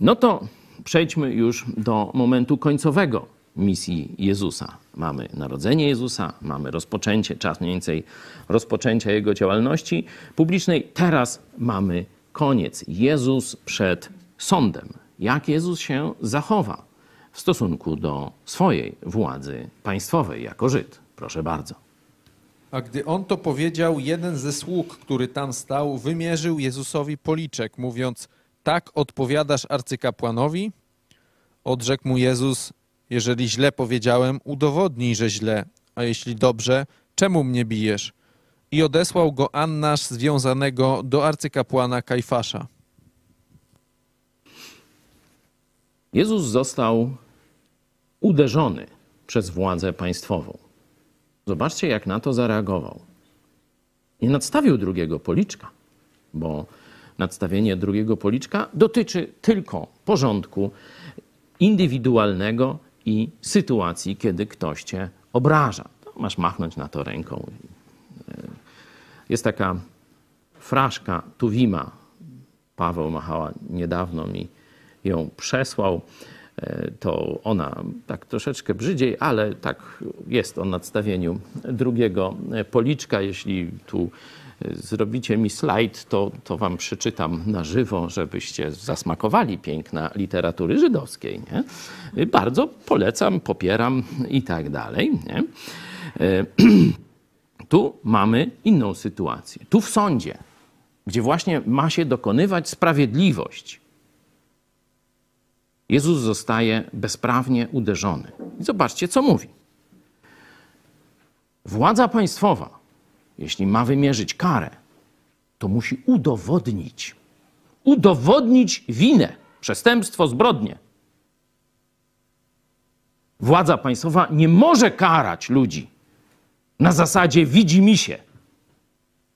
No to przejdźmy już do momentu końcowego misji Jezusa. Mamy narodzenie Jezusa, mamy rozpoczęcie, czas mniej więcej rozpoczęcia Jego działalności publicznej. Teraz mamy koniec. Jezus przed sądem. Jak Jezus się zachowa w stosunku do swojej władzy państwowej jako Żyd. Proszę bardzo. A gdy on to powiedział, jeden ze sług, który tam stał, wymierzył Jezusowi policzek, mówiąc, tak odpowiadasz arcykapłanowi? Odrzekł mu Jezus, jeżeli źle powiedziałem, udowodnij, że źle, a jeśli dobrze, czemu mnie bijesz? I odesłał go Annasz związanego do arcykapłana Kajfasza. Jezus został uderzony przez władzę państwową. Zobaczcie, jak na to zareagował. Nie nadstawił drugiego policzka, bo nadstawienie drugiego policzka dotyczy tylko porządku indywidualnego i sytuacji, kiedy ktoś cię obraża. To masz machnąć na to ręką. Jest taka fraszka Tuwima. Paweł Machała niedawno mi ją przesłał, to ona tak troszeczkę brzydziej, ale tak jest o nadstawieniu drugiego policzka. Jeśli tu zrobicie mi slajd, to, to wam przeczytam na żywo, żebyście zasmakowali piękna literatury żydowskiej. Nie? Bardzo polecam, popieram i tak dalej. Nie? Tu mamy inną sytuację. Tu w sądzie, gdzie właśnie ma się dokonywać sprawiedliwość, Jezus zostaje bezprawnie uderzony. I zobaczcie, co mówi. Władza państwowa, jeśli ma wymierzyć karę, to musi udowodnić, udowodnić winę, przestępstwo, zbrodnię. Władza państwowa nie może karać ludzi na zasadzie widzi mi się.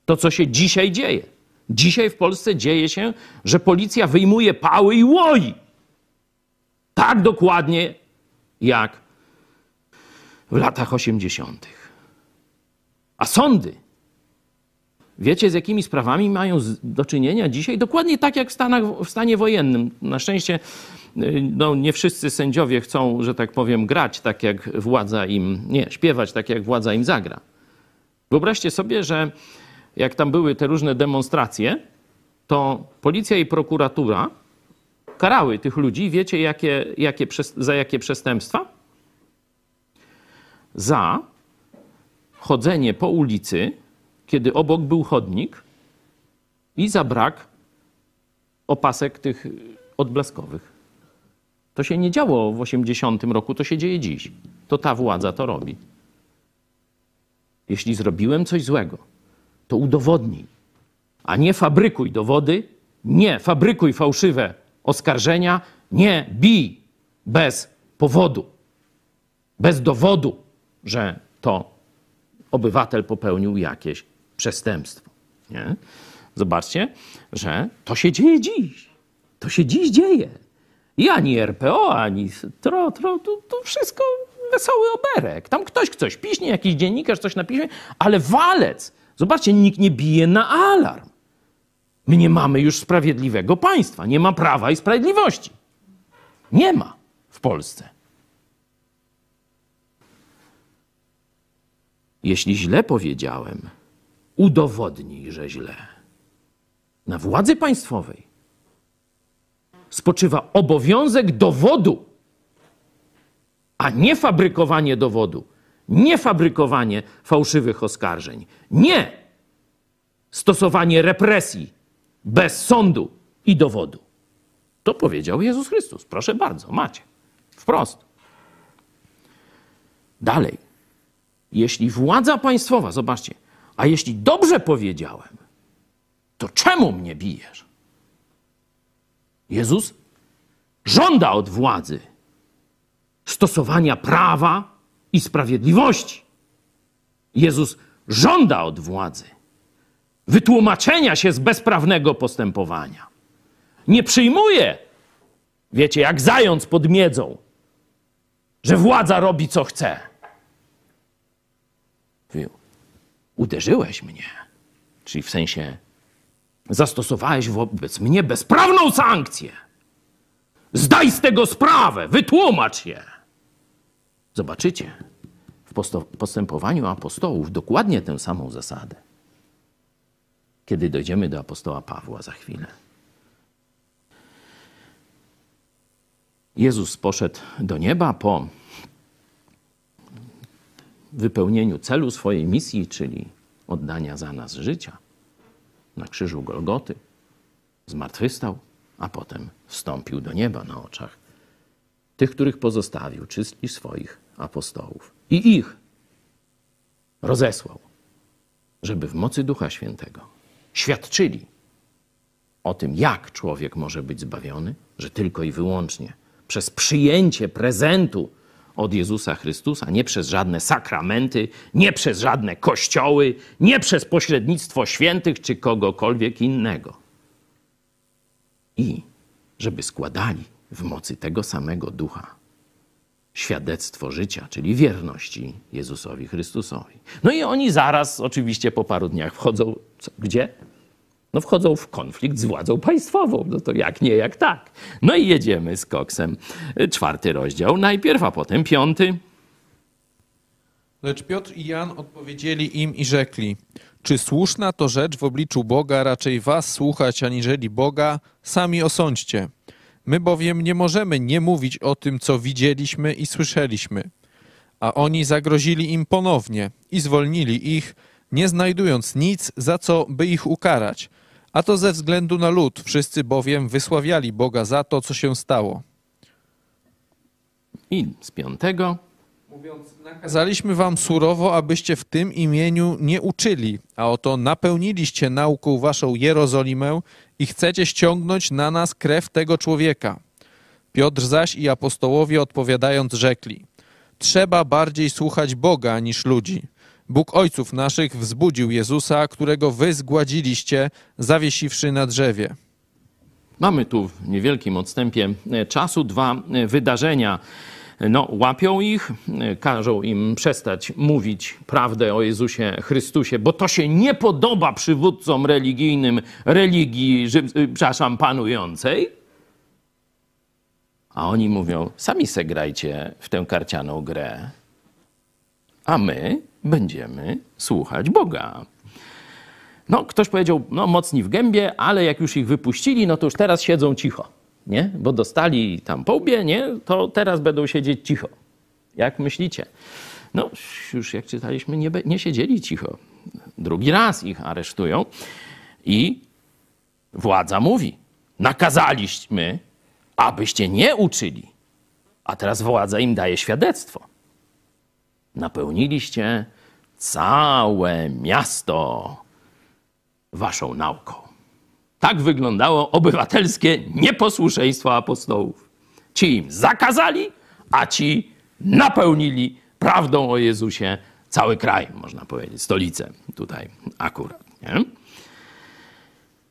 To, co się dzisiaj dzieje. Dzisiaj w Polsce dzieje się, że policja wyjmuje pały i łoi. Tak dokładnie jak w latach osiemdziesiątych. A sądy, wiecie, z jakimi sprawami mają do czynienia dzisiaj? Dokładnie tak jak w, stanach, w stanie wojennym. Na szczęście no, nie wszyscy sędziowie chcą, że tak powiem, grać tak jak władza im, nie, śpiewać tak jak władza im zagra. Wyobraźcie sobie, że jak tam były te różne demonstracje, to policja i prokuratura karały tych ludzi. Wiecie, jakie, jakie, za jakie przestępstwa? Za chodzenie po ulicy, kiedy obok był chodnik, i za brak opasek tych odblaskowych. To się nie działo w osiemdziesiątym roku, to się dzieje dziś. To ta władza to robi. Jeśli zrobiłem coś złego, to udowodnij, a nie fabrykuj dowody, nie fabrykuj fałszywe oskarżenia, nie bij bez powodu, bez dowodu, że to obywatel popełnił jakieś przestępstwo. Nie? Zobaczcie, że to się dzieje dziś. To się dziś dzieje. I ani R P O, ani tro, tro, to, to wszystko wesoły oberek. Tam ktoś coś piśnie, jakiś dziennikarz coś napisze, ale walec. Zobaczcie, nikt nie bije na alarm. My nie mamy już sprawiedliwego państwa. Nie ma prawa i sprawiedliwości. Nie ma w Polsce. Jeśli źle powiedziałem, udowodnij, że źle. Na władzy państwowej spoczywa obowiązek dowodu, a nie fabrykowanie dowodu, nie fabrykowanie fałszywych oskarżeń, nie stosowanie represji bez sądu i dowodu. To powiedział Jezus Chrystus. Proszę bardzo, macie. Wprost. Dalej. Jeśli władza państwowa, zobaczcie, a jeśli dobrze powiedziałem, to czemu mnie bijesz? Jezus żąda od władzy stosowania prawa i sprawiedliwości. Jezus żąda od władzy wytłumaczenia się z bezprawnego postępowania. Nie przyjmuje, wiecie, jak zając pod miedzą, że władza robi co chce. Uderzyłeś mnie, czyli w sensie zastosowałeś wobec mnie bezprawną sankcję. Zdaj z tego sprawę, wytłumacz je. Zobaczycie, w postępowaniu apostołów dokładnie tę samą zasadę. Kiedy dojdziemy do apostoła Pawła za chwilę. Jezus poszedł do nieba po wypełnieniu celu swojej misji, czyli oddania za nas życia, na krzyżu Golgoty, zmartwychwstał, a potem wstąpił do nieba na oczach tych, których pozostawił, czyli swoich apostołów. I ich rozesłał, żeby w mocy Ducha Świętego świadczyli o tym, jak człowiek może być zbawiony, że tylko i wyłącznie przez przyjęcie prezentu od Jezusa Chrystusa, nie przez żadne sakramenty, nie przez żadne kościoły, nie przez pośrednictwo świętych czy kogokolwiek innego. I żeby składali w mocy tego samego Ducha świadectwo życia, czyli wierności Jezusowi Chrystusowi. No i oni zaraz, oczywiście po paru dniach wchodzą, co, gdzie? No wchodzą w konflikt z władzą państwową. No to jak nie, jak tak. No i jedziemy z koksem. Czwarty rozdział najpierw, a potem piąty. Lecz Piotr i Jan odpowiedzieli im i rzekli: czy słuszna to rzecz w obliczu Boga raczej was słuchać, aniżeli Boga? Sami osądźcie. My bowiem nie możemy nie mówić o tym, co widzieliśmy i słyszeliśmy. a oni zagrozili im ponownie i zwolnili ich, nie znajdując nic, za co by ich ukarać. A to ze względu na lud, wszyscy bowiem wysławiali Boga za to, co się stało. I z piątego. Mówiąc, nakazaliśmy wam surowo, abyście w tym imieniu nie uczyli, a oto napełniliście nauką waszą Jerozolimę i chcecie ściągnąć na nas krew tego człowieka. Piotr zaś i apostołowie odpowiadając rzekli, trzeba bardziej słuchać Boga niż ludzi. Bóg ojców naszych wzbudził Jezusa, którego wy zgładziliście, zawiesiwszy na drzewie. Mamy tu w niewielkim odstępie czasu dwa wydarzenia. No, łapią ich, każą im przestać mówić prawdę o Jezusie Chrystusie, bo to się nie podoba przywódcom religijnym religii, przepraszam, panującej. A oni mówią, sami se grajcie w tę karcianą grę, a my będziemy słuchać Boga. No, ktoś powiedział, no mocni w gębie, ale jak już ich wypuścili, no to już teraz siedzą cicho, nie? Bo dostali tam po łbie, nie? To teraz będą siedzieć cicho. Jak myślicie? No, już jak czytaliśmy, nie, nie siedzieli cicho. Drugi raz ich aresztują i władza mówi, nakazaliśmy, abyście nie uczyli. A teraz władza im daje świadectwo. Napełniliście całe miasto waszą nauką. Tak wyglądało obywatelskie nieposłuszeństwo apostołów. Ci im zakazali, a ci napełnili prawdą o Jezusie cały kraj, można powiedzieć, stolicę tutaj akurat. Nie?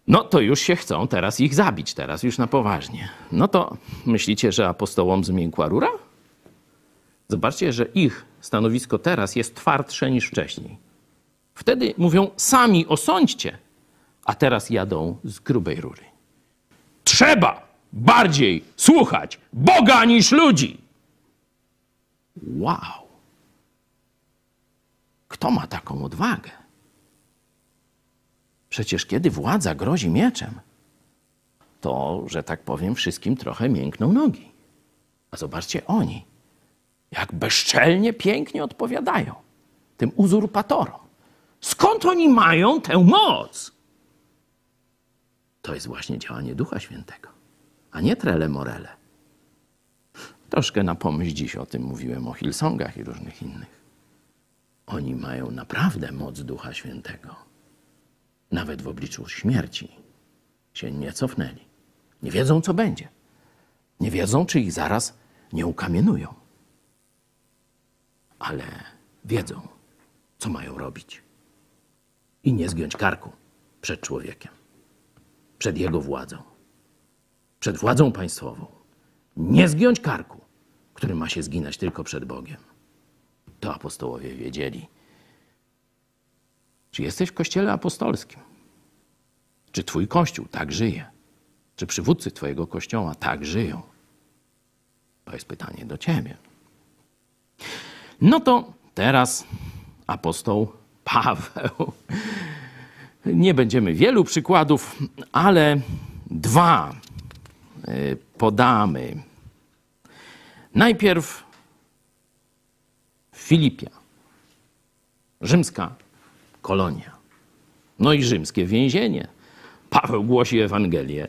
No to już się chcą teraz ich zabić, teraz już na poważnie. No to myślicie, że apostołom zmiękła rura? Zobaczcie, że ich stanowisko teraz jest twardsze niż wcześniej. Wtedy mówią, sami osądźcie, a teraz jadą z grubej rury. Trzeba bardziej słuchać Boga niż ludzi. Wow! Kto ma taką odwagę? Przecież kiedy władza grozi mieczem, to, że tak powiem, wszystkim trochę miękną nogi. A zobaczcie oni, jak bezczelnie, pięknie odpowiadają tym uzurpatorom. Skąd oni mają tę moc? To jest właśnie działanie Ducha Świętego, a nie trele morele. Troszkę na pomyśl dziś o tym mówiłem, o Hillsongach i różnych innych. Oni mają naprawdę moc Ducha Świętego. Nawet w obliczu śmierci się nie cofnęli. Nie wiedzą, co będzie. Nie wiedzą, czy ich zaraz nie ukamienują. Ale wiedzą, co mają robić. I nie zgiąć karku przed człowiekiem, przed jego władzą, przed władzą państwową. Nie zgiąć karku, który ma się zginać tylko przed Bogiem. To apostołowie wiedzieli. Czy jesteś w kościele apostolskim? Czy twój kościół tak żyje? Czy przywódcy twojego kościoła tak żyją? To jest pytanie do ciebie. No to teraz apostoł Paweł. Nie będziemy wielu przykładów, ale dwa podamy. Najpierw Filipia, rzymska kolonia. No i rzymskie więzienie. Paweł głosi Ewangelię.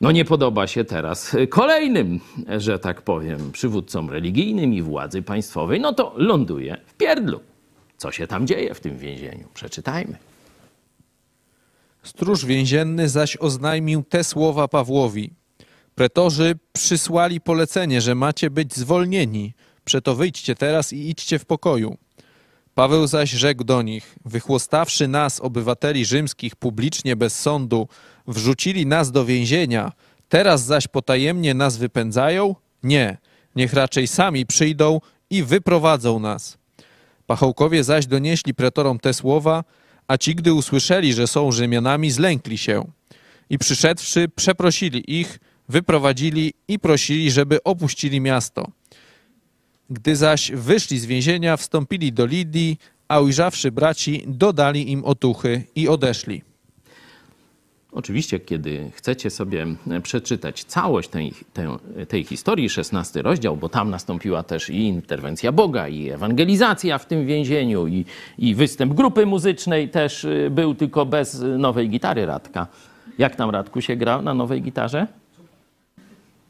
No nie podoba się teraz kolejnym, że tak powiem, przywódcom religijnym i władzy państwowej. No to ląduje w pierdlu. Co się tam dzieje w tym więzieniu? Przeczytajmy. Stróż więzienny zaś oznajmił te słowa Pawłowi. Pretorzy przysłali polecenie, że macie być zwolnieni. Przeto wyjdźcie teraz i idźcie w pokoju. Paweł zaś rzekł do nich, wychłostawszy nas, obywateli rzymskich, publicznie bez sądu, wrzucili nas do więzienia, teraz zaś potajemnie nas wypędzają? Nie, niech raczej sami przyjdą i wyprowadzą nas. Pachołkowie zaś donieśli pretorom te słowa, a ci, gdy usłyszeli, że są Rzymianami, zlękli się. I przyszedłszy, przeprosili ich, wyprowadzili i prosili, żeby opuścili miasto. Gdy zaś wyszli z więzienia, wstąpili do Lidii, a ujrzawszy braci, dodali im otuchy i odeszli. Oczywiście, kiedy chcecie sobie przeczytać całość tej, tej historii, szesnasty rozdział, bo tam nastąpiła też i interwencja Boga, i ewangelizacja w tym więzieniu, i, i występ grupy muzycznej też był, tylko bez nowej gitary Radka. Jak tam, Radku, się gra na nowej gitarze?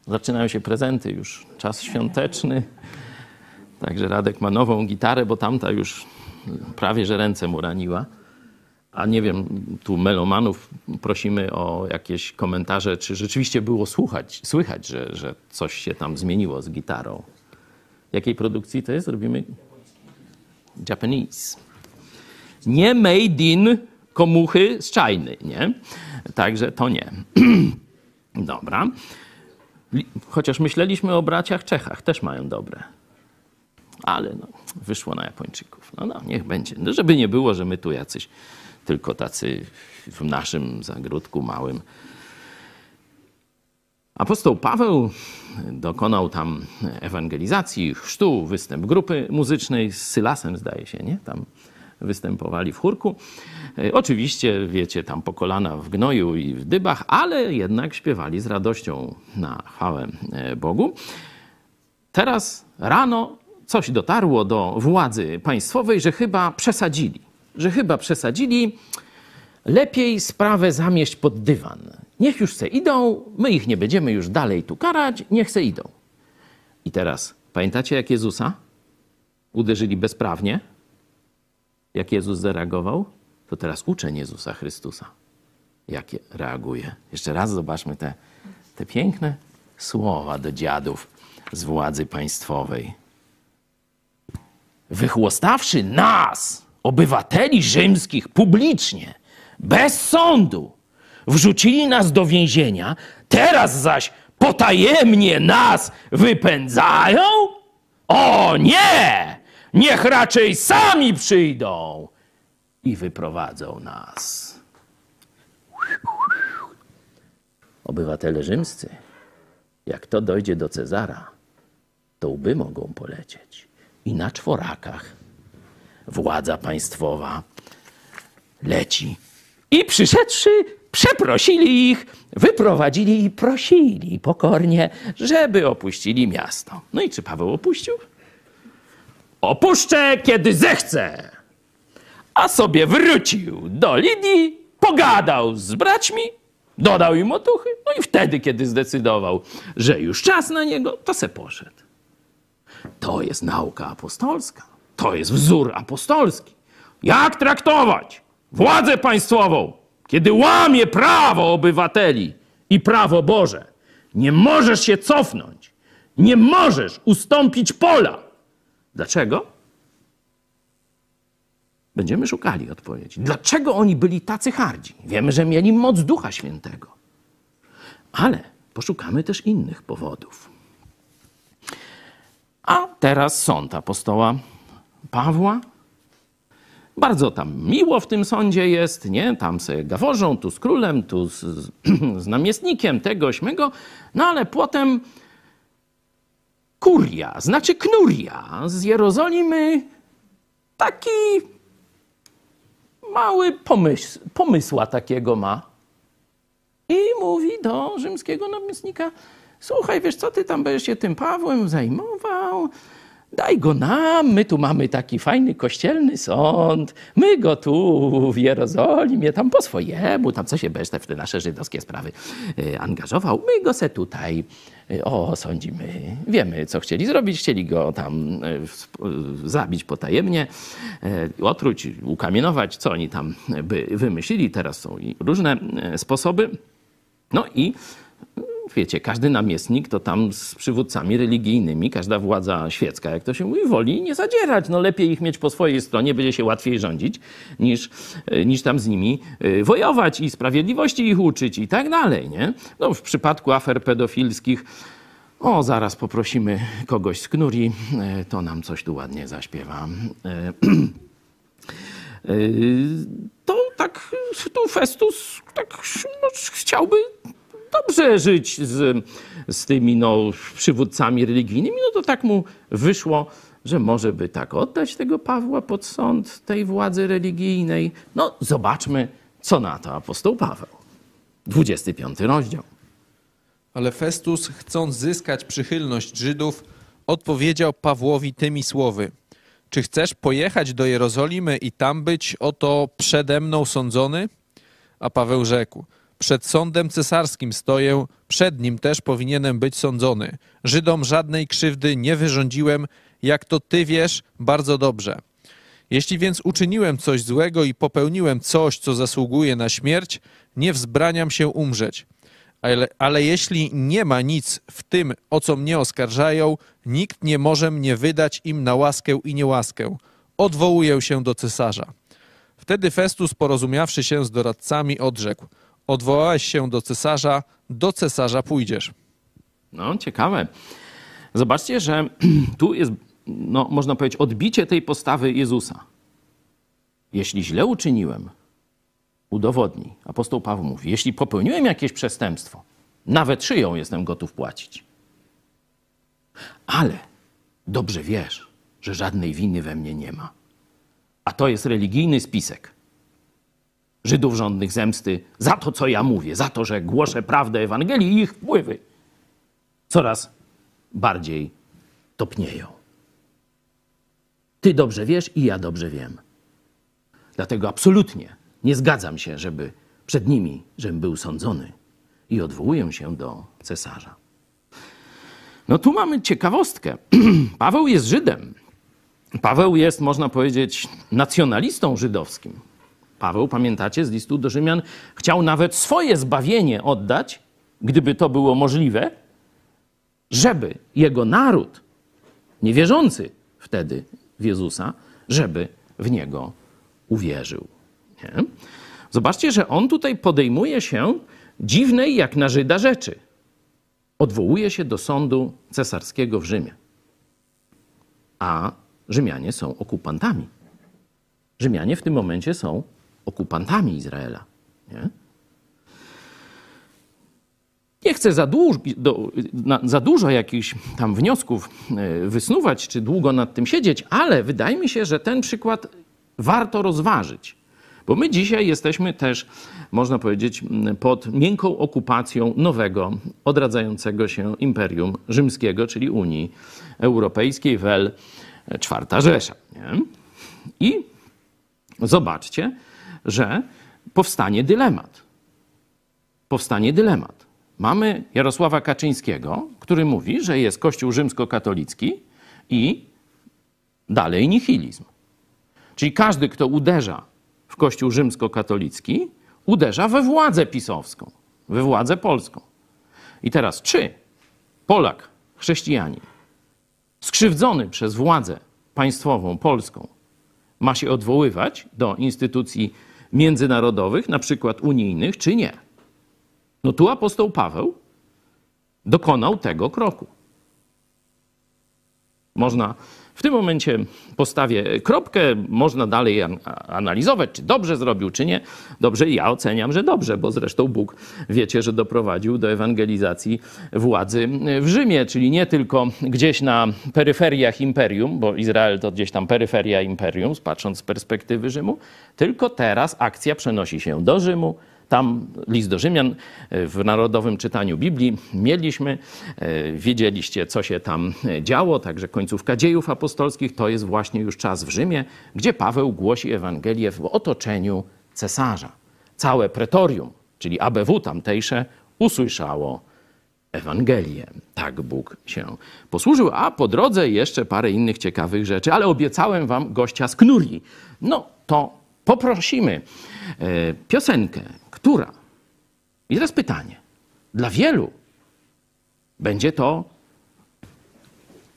Zaczynają się prezenty już, czas świąteczny. Także Radek ma nową gitarę, bo tamta już prawie że ręce mu raniła. A nie wiem, tu melomanów prosimy o jakieś komentarze, czy rzeczywiście było słuchać, słychać, że, że coś się tam zmieniło z gitarą. Jakiej produkcji to jest? Robimy Japanese. Nie made in komuchy z Czajny, nie? Także to nie. Dobra. Chociaż myśleliśmy o braciach Czechach, też mają dobre. Ale no, wyszło na Japończyków. No, no niech będzie. No, żeby nie było, że my tu jacyś tylko tacy w naszym zagródku małym. Apostoł Paweł dokonał tam ewangelizacji, chrztu, występ grupy muzycznej z Sylasem, zdaje się, nie? Tam występowali w chórku. Oczywiście, wiecie, tam po kolana w gnoju i w dybach, ale jednak śpiewali z radością na chwałę Bogu. Teraz rano coś dotarło do władzy państwowej, że chyba przesadzili. Że chyba przesadzili, lepiej sprawę zamieść pod dywan. Niech już se idą, my ich nie będziemy już dalej tu karać, niech se idą. I teraz, pamiętacie jak Jezusa uderzyli bezprawnie? Jak Jezus zareagował? To teraz uczeń Jezusa Chrystusa, jak reaguje. Jeszcze raz zobaczmy te, te piękne słowa do dziadów z władzy państwowej. Wychłostawszy nas, obywateli rzymskich, publicznie, bez sądu, wrzucili nas do więzienia, teraz zaś potajemnie nas wypędzają? O nie! Niech raczej sami przyjdą i wyprowadzą nas. Obywatele rzymscy, jak to dojdzie do Cezara, to łby mogą polecieć. I na czworakach władza państwowa leci. I przyszedłszy, przeprosili ich, wyprowadzili i prosili pokornie, żeby opuścili miasto. No i czy Paweł opuścił? Opuszczę, kiedy zechcę. A sobie wrócił do Lidii, pogadał z braćmi, dodał im otuchy, no i wtedy, kiedy zdecydował, że już czas na niego, to se poszedł. To jest nauka apostolska. To jest wzór apostolski. Jak traktować władzę państwową, kiedy łamie prawo obywateli i prawo Boże? Nie możesz się cofnąć. Nie możesz ustąpić pola. Dlaczego? Będziemy szukali odpowiedzi. Dlaczego oni byli tacy hardzi? Wiemy, że mieli moc Ducha Świętego. Ale poszukamy też innych powodów. A teraz sąd apostoła Pawła. Bardzo tam miło w tym sądzie jest, nie? Tam sobie gaworzą, tu z królem, tu z, z, z namiestnikiem, tego, śmego. No ale potem kuria, znaczy knuria z Jerozolimy, taki mały pomysł, pomysła takiego ma. I mówi do rzymskiego namiestnika: słuchaj, wiesz co, ty tam będziesz się tym Pawłem zajmował, daj go nam, my tu mamy taki fajny kościelny sąd, my go tu w Jerozolimie, tam po swojemu, tam co się będziesz w te nasze żydowskie sprawy angażował, my go se tutaj osądzimy. Wiemy, co chcieli zrobić, chcieli go tam zabić potajemnie, otruć, ukamienować, co oni tam by wymyślili, teraz są różne sposoby. No i wiecie, każdy namiestnik to tam z przywódcami religijnymi, każda władza świecka, jak to się mówi, woli nie zadzierać. No lepiej ich mieć po swojej stronie, będzie się łatwiej rządzić, niż, niż tam z nimi wojować i sprawiedliwości ich uczyć i tak dalej, nie? No w przypadku afer pedofilskich, o zaraz poprosimy kogoś z knurii, to nam coś tu ładnie zaśpiewa. To tak, tu Festus tak no, chciałby dobrze żyć z, z tymi no, przywódcami religijnymi, no to tak mu wyszło, że może by tak oddać tego Pawła pod sąd tej władzy religijnej. No zobaczmy, co na to apostoł Paweł. dwudziesty piąty rozdział. Ale Festus, chcąc zyskać przychylność Żydów, odpowiedział Pawłowi tymi słowy: czy chcesz pojechać do Jerozolimy i tam być oto przede mną sądzony? A Paweł rzekł: przed sądem cesarskim stoję, przed nim też powinienem być sądzony. Żydom żadnej krzywdy nie wyrządziłem, jak to ty wiesz bardzo dobrze. Jeśli więc uczyniłem coś złego i popełniłem coś, co zasługuje na śmierć, nie wzbraniam się umrzeć. Ale, ale jeśli nie ma nic w tym, o co mnie oskarżają, nikt nie może mnie wydać im na łaskę i niełaskę. Odwołuję się do cesarza. Wtedy Festus, porozumiawszy się z doradcami, odrzekł: odwołałeś się do cesarza, do cesarza pójdziesz. No, ciekawe. Zobaczcie, że tu jest, no, można powiedzieć, odbicie tej postawy Jezusa. Jeśli źle uczyniłem, udowodnij. Apostoł Paweł mówi: jeśli popełniłem jakieś przestępstwo, nawet szyją jestem gotów płacić. Ale dobrze wiesz, że żadnej winy we mnie nie ma. A to jest religijny spisek Żydów żądnych zemsty za to, co ja mówię, za to, że głoszę prawdę Ewangelii i ich wpływy coraz bardziej topnieją. Ty dobrze wiesz i ja dobrze wiem. Dlatego absolutnie nie zgadzam się, żeby przed nimi, żebym był sądzony, i odwołuję się do cesarza. No tu mamy ciekawostkę. Paweł jest Żydem. Paweł jest, można powiedzieć, nacjonalistą żydowskim. Paweł, pamiętacie z listu do Rzymian, chciał nawet swoje zbawienie oddać, gdyby to było możliwe, żeby jego naród, niewierzący wtedy w Jezusa, żeby w niego uwierzył. Nie? Zobaczcie, że on tutaj podejmuje się dziwnej jak na Żyda rzeczy. Odwołuje się do sądu cesarskiego w Rzymie. A Rzymianie są okupantami. Rzymianie w tym momencie są okupantami Izraela. Nie, nie chcę za, dłuż, do, na, za dużo jakichś tam wniosków wysnuwać, czy długo nad tym siedzieć, ale wydaje mi się, że ten przykład warto rozważyć. Bo my dzisiaj jesteśmy też, można powiedzieć, pod miękką okupacją nowego, odradzającego się Imperium Rzymskiego, czyli Unii Europejskiej, wel Czwarta Rzesza. Nie? I zobaczcie, że powstanie dylemat. Powstanie dylemat. Mamy Jarosława Kaczyńskiego, który mówi, że jest Kościół rzymskokatolicki i dalej nihilizm. Czyli każdy, kto uderza w Kościół rzymskokatolicki, uderza we władzę pisowską, we władzę polską. I teraz czy Polak, chrześcijanin, skrzywdzony przez władzę państwową polską, ma się odwoływać do instytucji międzynarodowych, na przykład unijnych, czy nie? No tu apostoł Paweł dokonał tego kroku. Można w tym momencie postawię kropkę, można dalej analizować, czy dobrze zrobił, czy nie. Dobrze, ja oceniam, że dobrze, bo zresztą Bóg, wiecie, że doprowadził do ewangelizacji władzy w Rzymie, czyli nie tylko gdzieś na peryferiach imperium, bo Izrael to gdzieś tam peryferia imperium, patrząc z perspektywy Rzymu, tylko teraz akcja przenosi się do Rzymu. Tam list do Rzymian w narodowym czytaniu Biblii mieliśmy, wiedzieliście, co się tam działo, także końcówka dziejów apostolskich to jest właśnie już czas w Rzymie, gdzie Paweł głosi Ewangelię w otoczeniu cesarza. Całe pretorium, czyli A B W tamtejsze, usłyszało Ewangelię. Tak Bóg się posłużył, a po drodze jeszcze parę innych ciekawych rzeczy, ale obiecałem wam gościa z Knurli. No to poprosimy piosenkę, która, i teraz pytanie, dla wielu będzie to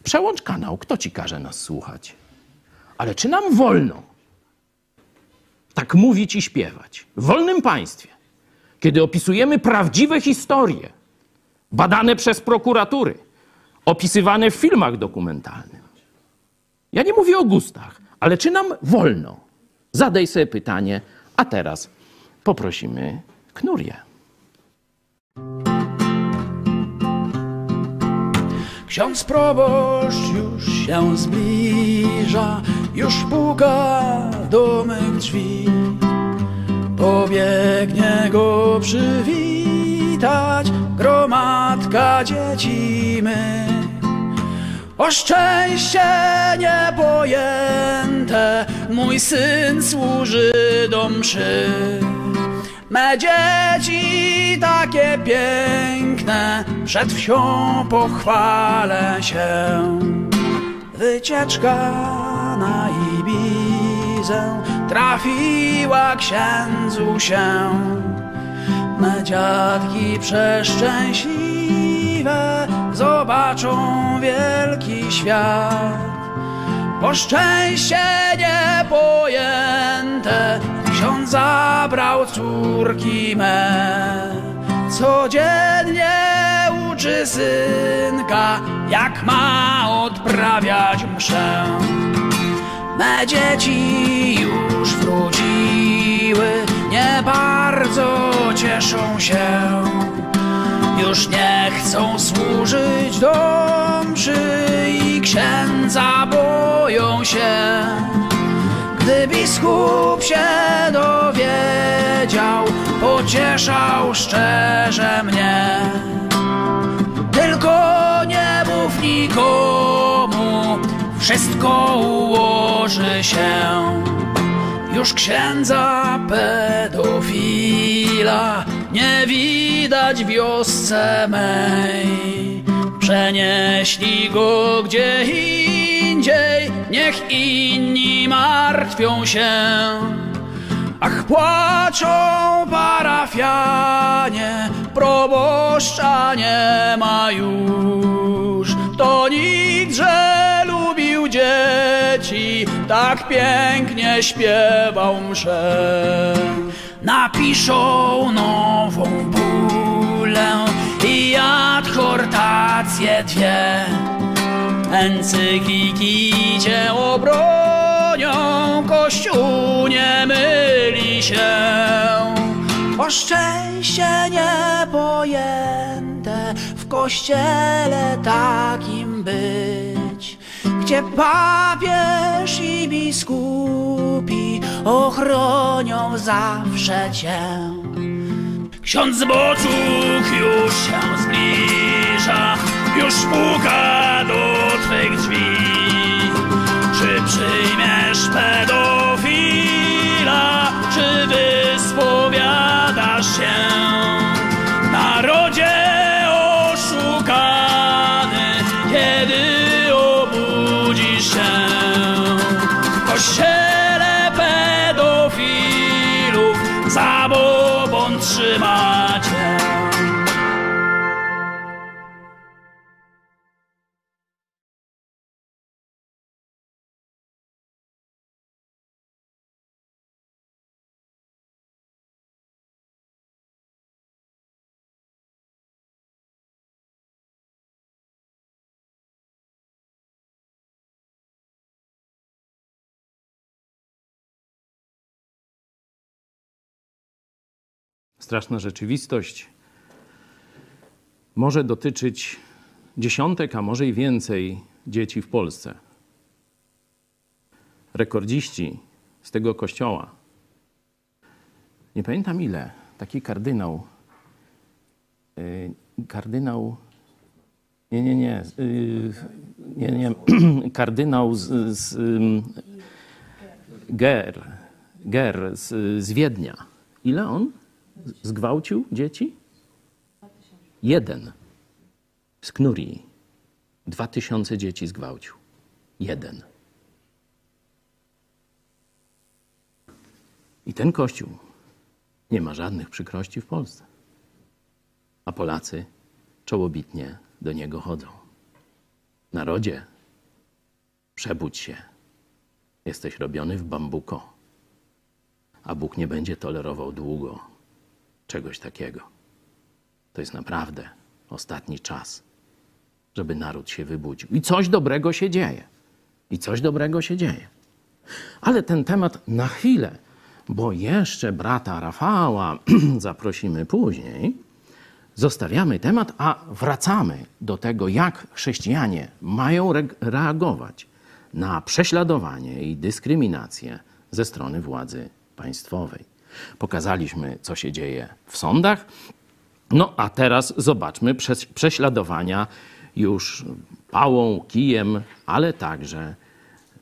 przełącz kanał, kto ci każe nas słuchać? Ale czy nam wolno tak mówić i śpiewać? W wolnym państwie, kiedy opisujemy prawdziwe historie, badane przez prokuratury, opisywane w filmach dokumentalnych. Ja nie mówię o gustach, ale czy nam wolno? Zadaj sobie pytanie, a teraz poprosimy Knurię. Ksiądz proboszcz już się zbliża, już puka do mych drzwi. Pobiegnie go przywitać gromadka dzieci mych. O szczęście niepojęte, mój syn służy do mszy. Me dzieci takie piękne, przed wsią pochwalę się. Wycieczka na Ibizę trafiła księdzu się. Me dziadki przeszczęśliwe zobaczą wielki świat. Po szczęście niepojęte ksiądz zabrał córki me. Codziennie uczy synka, jak ma odprawiać mszę. Me dzieci już wróciły, nie bardzo cieszą się. Już nie chcą służyć do mszy i księdza boją się. Gdy biskup się dowiedział, pocieszał szczerze mnie. Tylko nie mów nikomu, wszystko ułoży się. Już księdza pedofila nie widać w wiosce mej. Przenieśli go gdzie indziej, niech inni martwią się. Ach, płaczą parafianie, proboszcza nie ma już. To nikt, że lubił dzieci, tak pięknie śpiewał mszę. Napiszą nową bulę i adhortacje dwie. Encykliki cię obronią, Kościół nie myli się. O szczęście niepojęte w kościele takim być, gdzie papież i biskupi ochronią zawsze cię. Ksiądz Boczuk już się zbliża, już puka do twych drzwi. Czy przyjmiesz pedofila, czy wyspowiadasz się? Narodzie oszukany, kiedy obudzisz się. W kościele pedofilów za bobon trzymacie. Straszna rzeczywistość może dotyczyć dziesiątek, a może i więcej dzieci w Polsce. Rekordziści z tego kościoła. Nie pamiętam ile. Taki kardynał. Yy, kardynał. Nie, nie, nie. Yy, nie, nie. Kardynał z, z yy, Ger, Ger z, z Wiednia. Ile on zgwałcił dzieci? Jeden. Z Knurii. Dwa tysiące dzieci zgwałcił. Jeden. I ten Kościół nie ma żadnych przykrości w Polsce. A Polacy czołobitnie do niego chodzą. Narodzie, przebudź się. Jesteś robiony w bambuko. A Bóg nie będzie tolerował długo czegoś takiego. To jest naprawdę ostatni czas, żeby naród się wybudził. I coś dobrego się dzieje. I coś dobrego się dzieje. Ale ten temat na chwilę, bo jeszcze brata Rafała zaprosimy później, zostawiamy temat, a wracamy do tego, jak chrześcijanie mają re- reagować na prześladowanie i dyskryminację ze strony władzy państwowej. Pokazaliśmy, co się dzieje w sądach. No a teraz zobaczmy prześladowania już pałą, kijem, ale także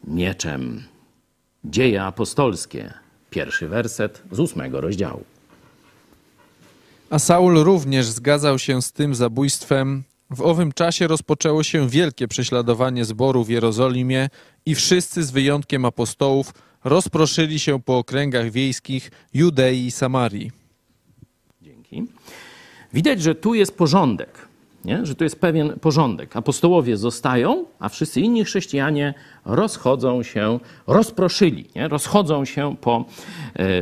mieczem. Dzieje apostolskie, pierwszy werset z ósmego rozdziału. A Saul również zgadzał się z tym zabójstwem. W owym czasie rozpoczęło się wielkie prześladowanie zboru w Jerozolimie i wszyscy z wyjątkiem apostołów rozproszyli się po okręgach wiejskich Judei i Samarii. Dzięki. Widać, że tu jest porządek, nie? Że tu jest pewien porządek. Apostołowie zostają, a wszyscy inni chrześcijanie rozchodzą się, rozproszyli, nie? Rozchodzą się po,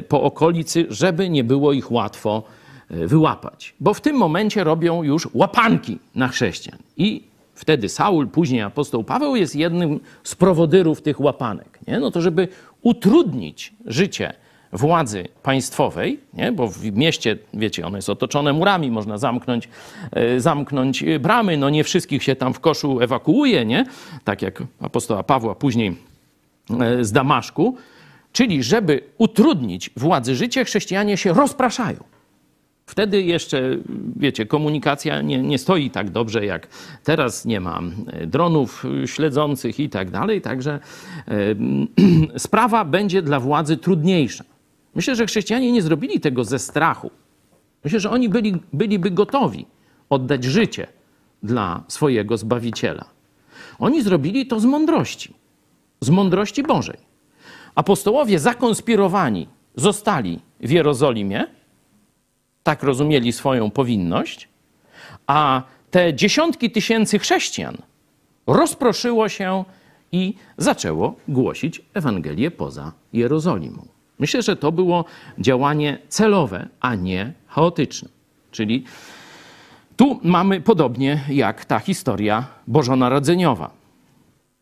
po okolicy, żeby nie było ich łatwo wyłapać. Bo w tym momencie robią już łapanki na chrześcijan. I wtedy Saul, później apostoł Paweł jest jednym z prowodyrów tych łapanek. Nie? No to żeby utrudnić życie władzy państwowej, nie? Bo w mieście, wiecie, ono jest otoczone murami, można zamknąć, zamknąć bramy, no nie wszystkich się tam w koszu ewakuuje, nie? Tak jak apostoła Pawła później z Damaszku. Czyli żeby utrudnić władzy życie, chrześcijanie się rozpraszają. Wtedy jeszcze, wiecie, komunikacja nie, nie stoi tak dobrze jak teraz, nie ma dronów śledzących i tak dalej, także yy, sprawa będzie dla władzy trudniejsza. Myślę, że chrześcijanie nie zrobili tego ze strachu. Myślę, że oni byli, byliby gotowi oddać życie dla swojego Zbawiciela. Oni zrobili to z mądrości, z mądrości Bożej. Apostołowie zakonspirowani zostali w Jerozolimie, tak rozumieli swoją powinność, a te dziesiątki tysięcy chrześcijan rozproszyło się i zaczęło głosić Ewangelię poza Jerozolimą. Myślę, że to było działanie celowe, a nie chaotyczne. Czyli tu mamy podobnie jak ta historia bożonarodzeniowa.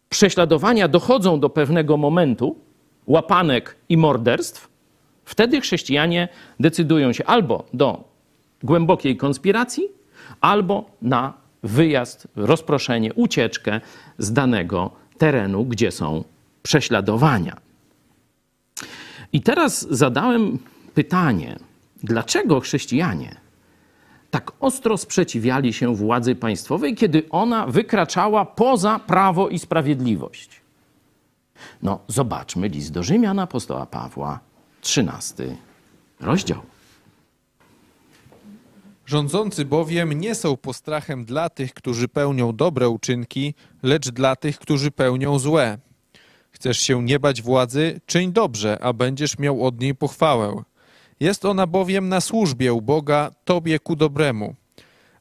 Prześladowania dochodzą do pewnego momentu, łapanek i morderstw. Wtedy chrześcijanie decydują się albo do głębokiej konspiracji, albo na wyjazd, rozproszenie, ucieczkę z danego terenu, gdzie są prześladowania. I teraz zadałem pytanie, dlaczego chrześcijanie tak ostro sprzeciwiali się władzy państwowej, kiedy ona wykraczała poza prawo i sprawiedliwość? No, zobaczmy list do Rzymian apostoła Pawła. trzynasty rozdział. Rządzący bowiem nie są postrachem dla tych, którzy pełnią dobre uczynki, lecz dla tych, którzy pełnią złe. Chcesz się nie bać władzy? Czyń dobrze, a będziesz miał od niej pochwałę. Jest ona bowiem na służbie u Boga, tobie ku dobremu.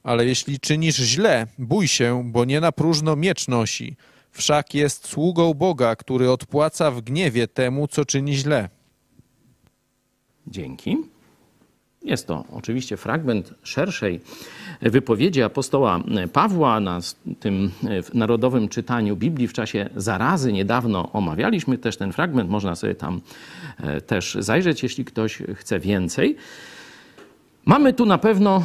Ale jeśli czynisz źle, bój się, bo nie na próżno miecz nosi. Wszak jest sługą Boga, który odpłaca w gniewie temu, co czyni źle. Dzięki. Jest to oczywiście fragment szerszej wypowiedzi apostoła Pawła na tym narodowym czytaniu Biblii w czasie zarazy. Niedawno omawialiśmy też ten fragment. Można sobie tam też zajrzeć, jeśli ktoś chce więcej. Mamy tu na pewno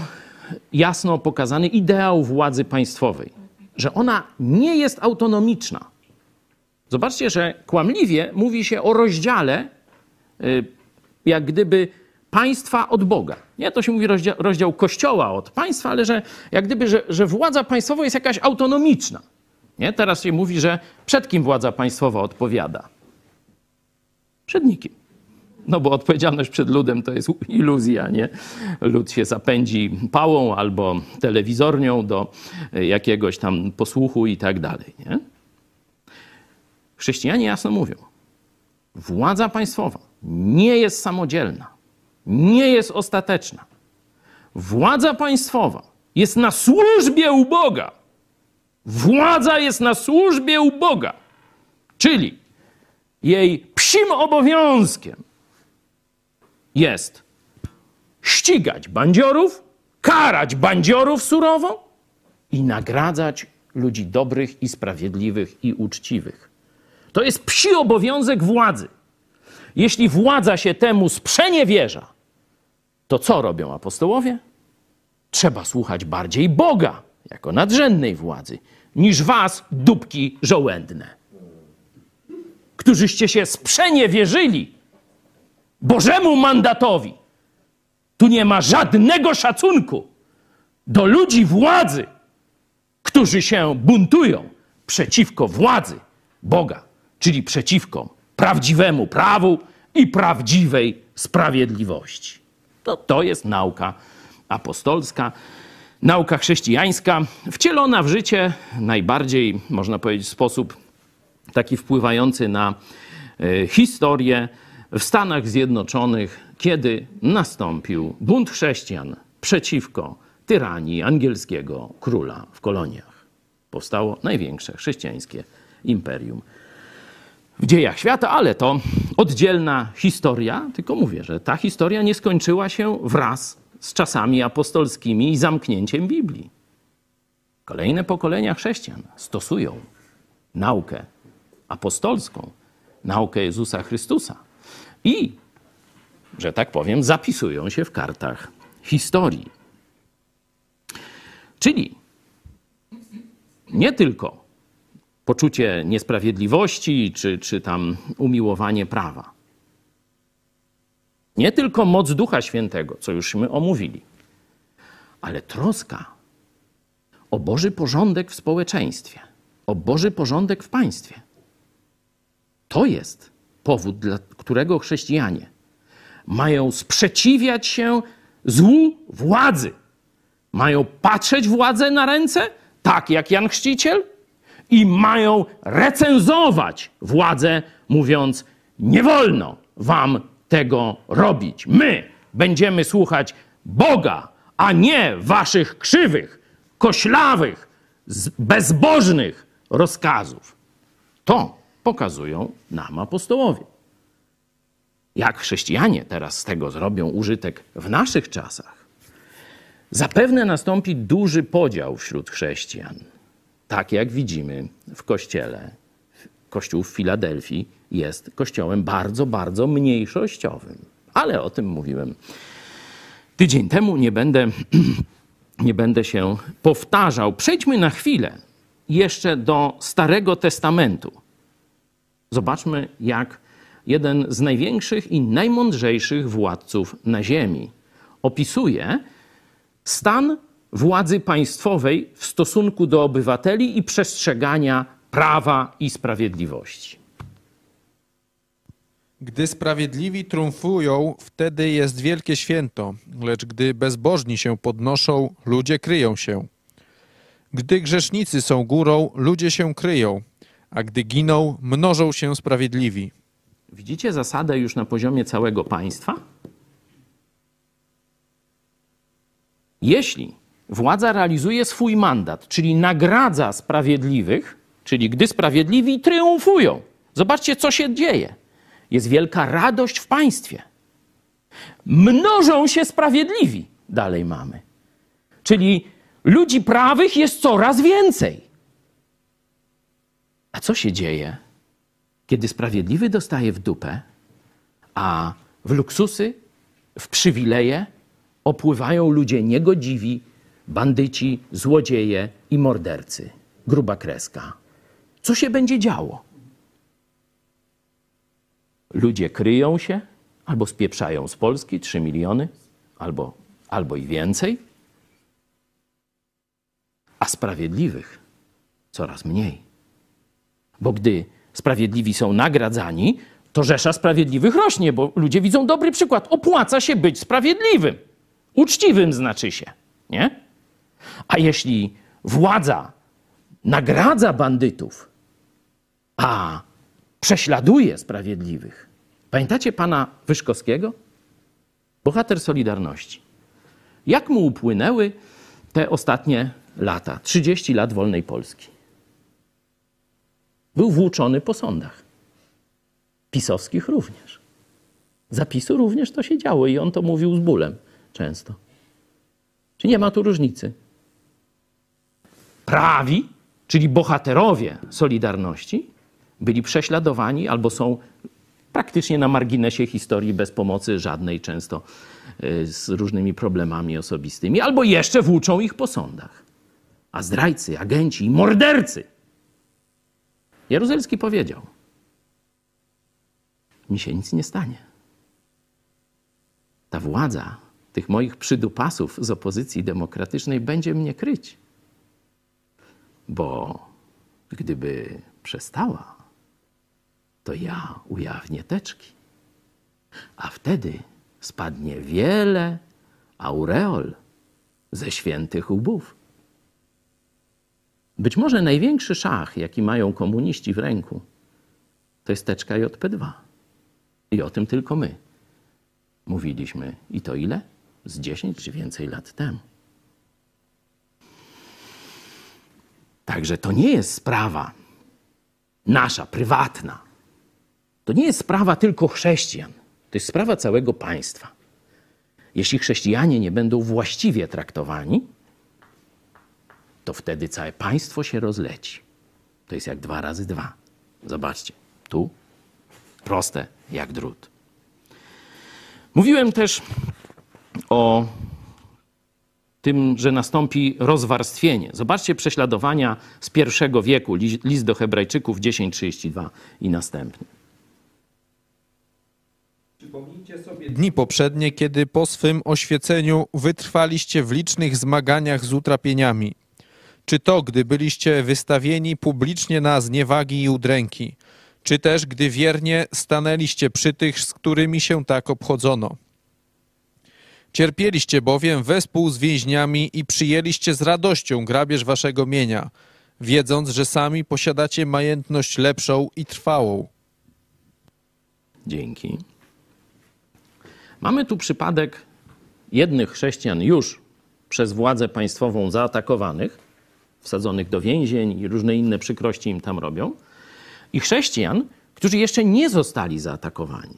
jasno pokazany ideał władzy państwowej, że ona nie jest autonomiczna. Zobaczcie, że kłamliwie mówi się o rozdziale jak gdyby państwa od Boga. Nie, to się mówi rozdział, rozdział kościoła od państwa, ale że jak gdyby, że, że władza państwowa jest jakaś autonomiczna. Nie, teraz się mówi, że przed kim władza państwowa odpowiada? Przed nikim. No bo odpowiedzialność przed ludem to jest iluzja, nie? Lud się zapędzi pałą albo telewizornią do jakiegoś tam posłuchu i tak dalej, nie? Chrześcijanie jasno mówią, władza państwowa nie jest samodzielna, nie jest ostateczna. Władza państwowa jest na służbie u Boga. Władza jest na służbie u Boga. Czyli jej psim obowiązkiem jest ścigać bandziorów, karać bandziorów surowo i nagradzać ludzi dobrych i sprawiedliwych i uczciwych. To jest psi obowiązek władzy. Jeśli władza się temu sprzeniewierza, to co robią apostołowie? Trzeba słuchać bardziej Boga, jako nadrzędnej władzy, niż was, dupki żołędne, którzyście się sprzeniewierzyli Bożemu mandatowi. Tu nie ma żadnego szacunku do ludzi władzy, którzy się buntują przeciwko władzy Boga, czyli przeciwko prawdziwemu prawu i prawdziwej sprawiedliwości. To, to jest nauka apostolska, nauka chrześcijańska, wcielona w życie najbardziej, można powiedzieć, w sposób taki wpływający na historię w Stanach Zjednoczonych, kiedy nastąpił bunt chrześcijan przeciwko tyranii angielskiego króla w koloniach. Powstało największe chrześcijańskie imperium w dziejach świata, ale to oddzielna historia, tylko mówię, że ta historia nie skończyła się wraz z czasami apostolskimi i zamknięciem Biblii. Kolejne pokolenia chrześcijan stosują naukę apostolską, naukę Jezusa Chrystusa i, że tak powiem, zapisują się w kartach historii. Czyli nie tylko poczucie niesprawiedliwości czy, czy tam umiłowanie prawa. Nie tylko moc Ducha Świętego, co jużśmy omówili, ale troska o Boży porządek w społeczeństwie, o Boży porządek w państwie. To jest powód, dla którego chrześcijanie mają sprzeciwiać się złu władzy. Mają patrzeć władzę na ręce, tak jak Jan Chrzciciel, i mają recenzować władzę, mówiąc: nie wolno wam tego robić. My będziemy słuchać Boga, a nie waszych krzywych, koślawych, bezbożnych rozkazów. To pokazują nam apostołowie. Jak chrześcijanie teraz z tego zrobią użytek w naszych czasach? Zapewne nastąpi duży podział wśród chrześcijan. Tak jak widzimy w kościele. Kościół w Filadelfii jest kościołem bardzo, bardzo mniejszościowym. Ale o tym mówiłem tydzień temu. Nie będę, nie będę się powtarzał. Przejdźmy na chwilę jeszcze do Starego Testamentu. Zobaczmy, jak jeden z największych i najmądrzejszych władców na ziemi opisuje stan władzy państwowej w stosunku do obywateli i przestrzegania prawa i sprawiedliwości. Gdy sprawiedliwi triumfują, wtedy jest wielkie święto, lecz gdy bezbożni się podnoszą, ludzie kryją się. Gdy grzesznicy są górą, ludzie się kryją, a gdy giną, mnożą się sprawiedliwi. Widzicie zasadę już na poziomie całego państwa? Jeśli władza realizuje swój mandat, czyli nagradza sprawiedliwych, czyli gdy sprawiedliwi triumfują. Zobaczcie, co się dzieje. Jest wielka radość w państwie. Mnożą się sprawiedliwi. Dalej mamy. Czyli ludzi prawych jest coraz więcej. A co się dzieje, kiedy sprawiedliwy dostaje w dupę, a w luksusy, w przywileje opływają ludzie niegodziwi, bandyci, złodzieje i mordercy? Gruba kreska. Co się będzie działo? Ludzie kryją się, albo spieprzają z Polski trzy miliony, albo, albo i więcej, a sprawiedliwych coraz mniej. Bo gdy sprawiedliwi są nagradzani, to rzesza sprawiedliwych rośnie, bo ludzie widzą dobry przykład. Opłaca się być sprawiedliwym. Uczciwym znaczy się, nie? A jeśli władza nagradza bandytów, a prześladuje sprawiedliwych. Pamiętacie pana Wyszkowskiego? Bohater Solidarności. Jak mu upłynęły te ostatnie lata, trzydzieści lat wolnej Polski? Był włóczony po sądach. Pisowskich również. Za PiSu również to się działo i on to mówił z bólem często. Czy nie ma tu różnicy? Prawi, czyli bohaterowie Solidarności, byli prześladowani albo są praktycznie na marginesie historii bez pomocy żadnej, często z różnymi problemami osobistymi, albo jeszcze włóczą ich po sądach. A zdrajcy, agenci i mordercy. Jaruzelski powiedział: mi się nic nie stanie. ta władza tych moich przydupasów z opozycji demokratycznej będzie mnie kryć. Bo gdyby przestała, to ja ujawnię teczki. A wtedy spadnie wiele aureol ze świętych łbów. Być może największy szach, jaki mają komuniści w ręku, to jest teczka J P dwa. I o tym tylko my mówiliśmy. I to ile? Z dziesięć czy więcej lat temu. Także to nie jest sprawa nasza, prywatna. To nie jest sprawa tylko chrześcijan. To jest sprawa całego państwa. Jeśli chrześcijanie nie będą właściwie traktowani, to wtedy całe państwo się rozleci. To jest jak dwa razy dwa. Zobaczcie, tu proste jak drut. Mówiłem też o tym, że nastąpi rozwarstwienie. Zobaczcie prześladowania z pierwszego wieku, list do Hebrajczyków dziesięć trzydzieści dwa i następny. Przypomnijcie sobie dni poprzednie, kiedy po swym oświeceniu wytrwaliście w licznych zmaganiach z utrapieniami. Czy to, gdy byliście wystawieni publicznie na zniewagi i udręki, czy też, gdy wiernie stanęliście przy tych, z którymi się tak obchodzono. Cierpieliście bowiem wespół z więźniami i przyjęliście z radością grabież waszego mienia, wiedząc, że sami posiadacie majętność lepszą i trwałą. Dzięki. Mamy tu przypadek jednych chrześcijan już przez władzę państwową zaatakowanych, wsadzonych do więzień i różne inne przykrości im tam robią, i chrześcijan, którzy jeszcze nie zostali zaatakowani.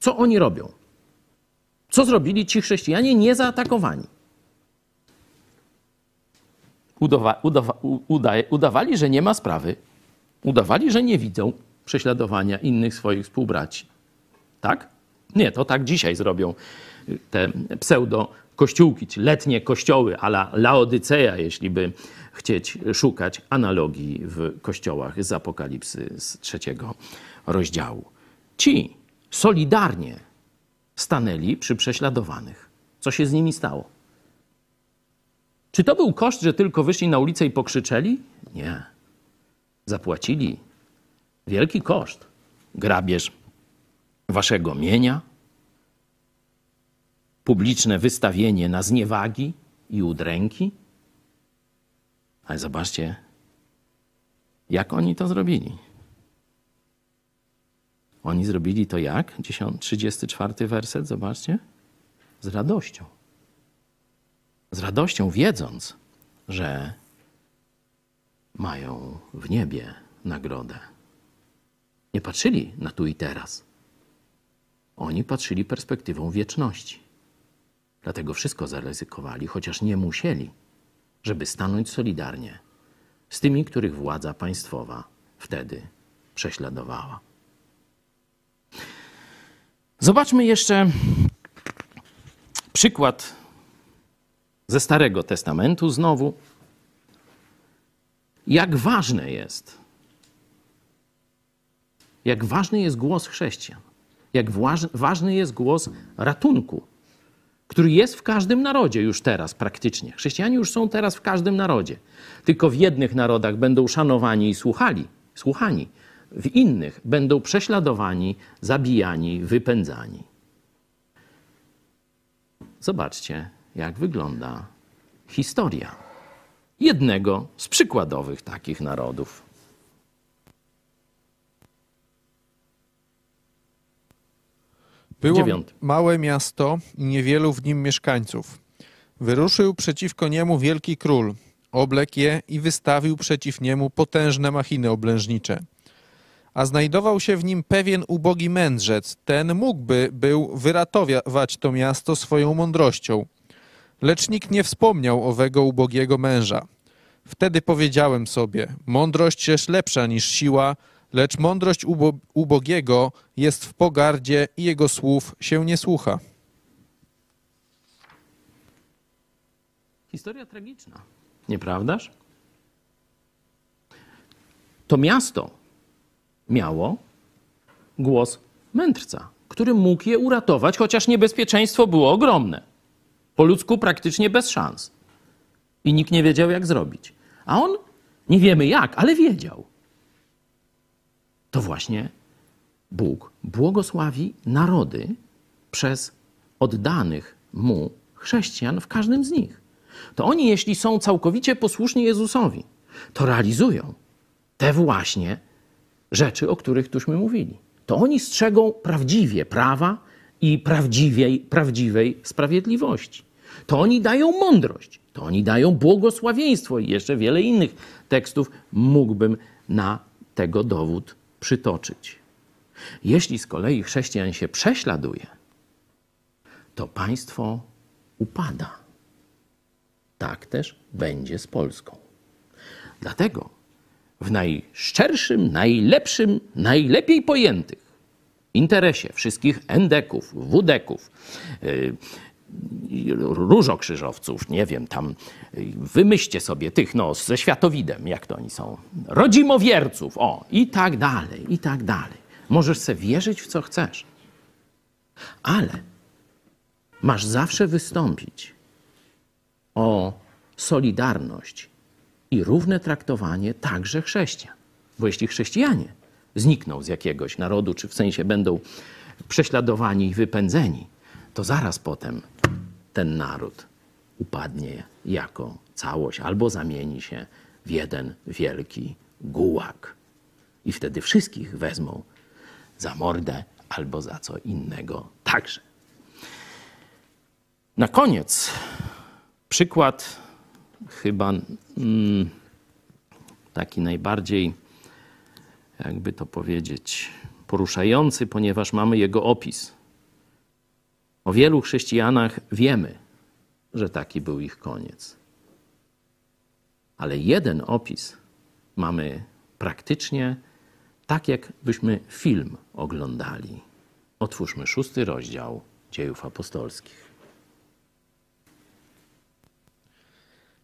Co oni robią? Co zrobili ci chrześcijanie niezaatakowani? Udawa, udawa, uda, udawali, że nie ma sprawy. Udawali, że nie widzą prześladowania innych swoich współbraci. Tak? Nie, to tak dzisiaj zrobią te pseudo-kościółki, czy letnie kościoły a la Laodycea, jeśli by chcieć szukać analogii w kościołach z Apokalipsy z trzeciego rozdziału. Ci solidarnie stanęli przy prześladowanych. Co się z nimi stało? Czy to był koszt, że tylko wyszli na ulicę i pokrzyczeli? Nie. Zapłacili wielki koszt. Grabież waszego mienia, publiczne wystawienie na zniewagi i udręki. Ale zobaczcie, jak oni to zrobili. Oni zrobili to jak? trzydziesty czwarty werset, zobaczcie. Z radością. Z radością, wiedząc, że mają w niebie nagrodę. Nie patrzyli na tu i teraz. Oni patrzyli perspektywą wieczności. Dlatego wszystko zaryzykowali, chociaż nie musieli, żeby stanąć solidarnie z tymi, których władza państwowa wtedy prześladowała. Zobaczmy jeszcze przykład ze Starego Testamentu znowu. Jak ważne jest, jak ważny jest głos chrześcijan, jak ważny jest głos ratunku, który jest w każdym narodzie już teraz praktycznie. Chrześcijanie już są teraz w każdym narodzie. Tylko w jednych narodach będą szanowani i słuchali, słuchani. W innych będą prześladowani, zabijani, wypędzani. Zobaczcie, jak wygląda historia jednego z przykładowych takich narodów. Było Dziewiąty. Małe miasto i niewielu w nim mieszkańców. Wyruszył przeciwko niemu wielki król, oblekł je i wystawił przeciw niemu potężne machiny oblężnicze. A znajdował się w nim pewien ubogi mędrzec. Ten mógłby był wyratować to miasto swoją mądrością. Lecz nikt nie wspomniał owego ubogiego męża. Wtedy powiedziałem sobie, mądrość jest lepsza niż siła, lecz mądrość ubo ubogiego jest w pogardzie i jego słów się nie słucha. Historia tragiczna, nieprawdaż? To miasto miało głos mędrca, który mógł je uratować, chociaż niebezpieczeństwo było ogromne. Po ludzku praktycznie bez szans. I nikt nie wiedział, jak zrobić. A on, nie wiemy jak, ale wiedział. To właśnie Bóg błogosławi narody przez oddanych Mu chrześcijan w każdym z nich. To oni, jeśli są całkowicie posłuszni Jezusowi, to realizują te właśnie rzeczy, o których tuśmy mówili. To oni strzegą prawdziwie prawa i prawdziwej, prawdziwej sprawiedliwości. To oni dają mądrość, to oni dają błogosławieństwo i jeszcze wiele innych tekstów mógłbym na tego dowód przytoczyć. Jeśli z kolei chrześcijan się prześladuje, to państwo upada. Tak też będzie z Polską. Dlatego w najszczerszym, najlepszym, najlepiej pojętych interesie wszystkich endeków, wudeków, yy, różokrzyżowców, nie wiem, tam wymyślcie sobie tych, no, ze światowidem, jak to oni są, rodzimowierców, o, i tak dalej, i tak dalej. Możesz sobie wierzyć w co chcesz, ale masz zawsze wystąpić o solidarność i równe traktowanie także chrześcijan. Bo jeśli chrześcijanie znikną z jakiegoś narodu, czy w sensie będą prześladowani i wypędzeni, to zaraz potem ten naród upadnie jako całość albo zamieni się w jeden wielki gułag. I wtedy wszystkich wezmą za mordę albo za co innego także. Na koniec przykład chyba mm, taki najbardziej, jakby to powiedzieć, poruszający, ponieważ mamy jego opis. O wielu chrześcijanach wiemy, że taki był ich koniec. Ale jeden opis mamy praktycznie tak, jakbyśmy film oglądali. Otwórzmy szósty rozdział Dziejów Apostolskich.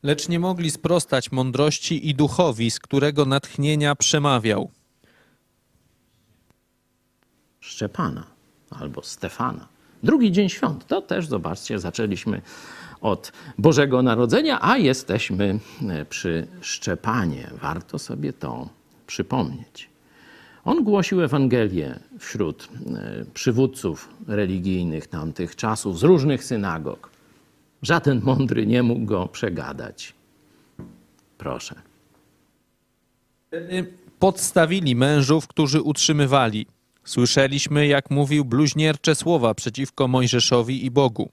Lecz nie mogli sprostać mądrości i duchowi, z którego natchnienia przemawiał. Szczepana albo Stefana. Drugi dzień świąt, to też zobaczcie, zaczęliśmy od Bożego Narodzenia, a jesteśmy przy Szczepanie. Warto sobie to przypomnieć. On głosił Ewangelię wśród przywódców religijnych tamtych czasów z różnych synagog. Żaden mądry nie mógł go przegadać. Proszę. Podstawili mężów, którzy utrzymywali. Słyszeliśmy, jak mówił bluźniercze słowa przeciwko Mojżeszowi i Bogu.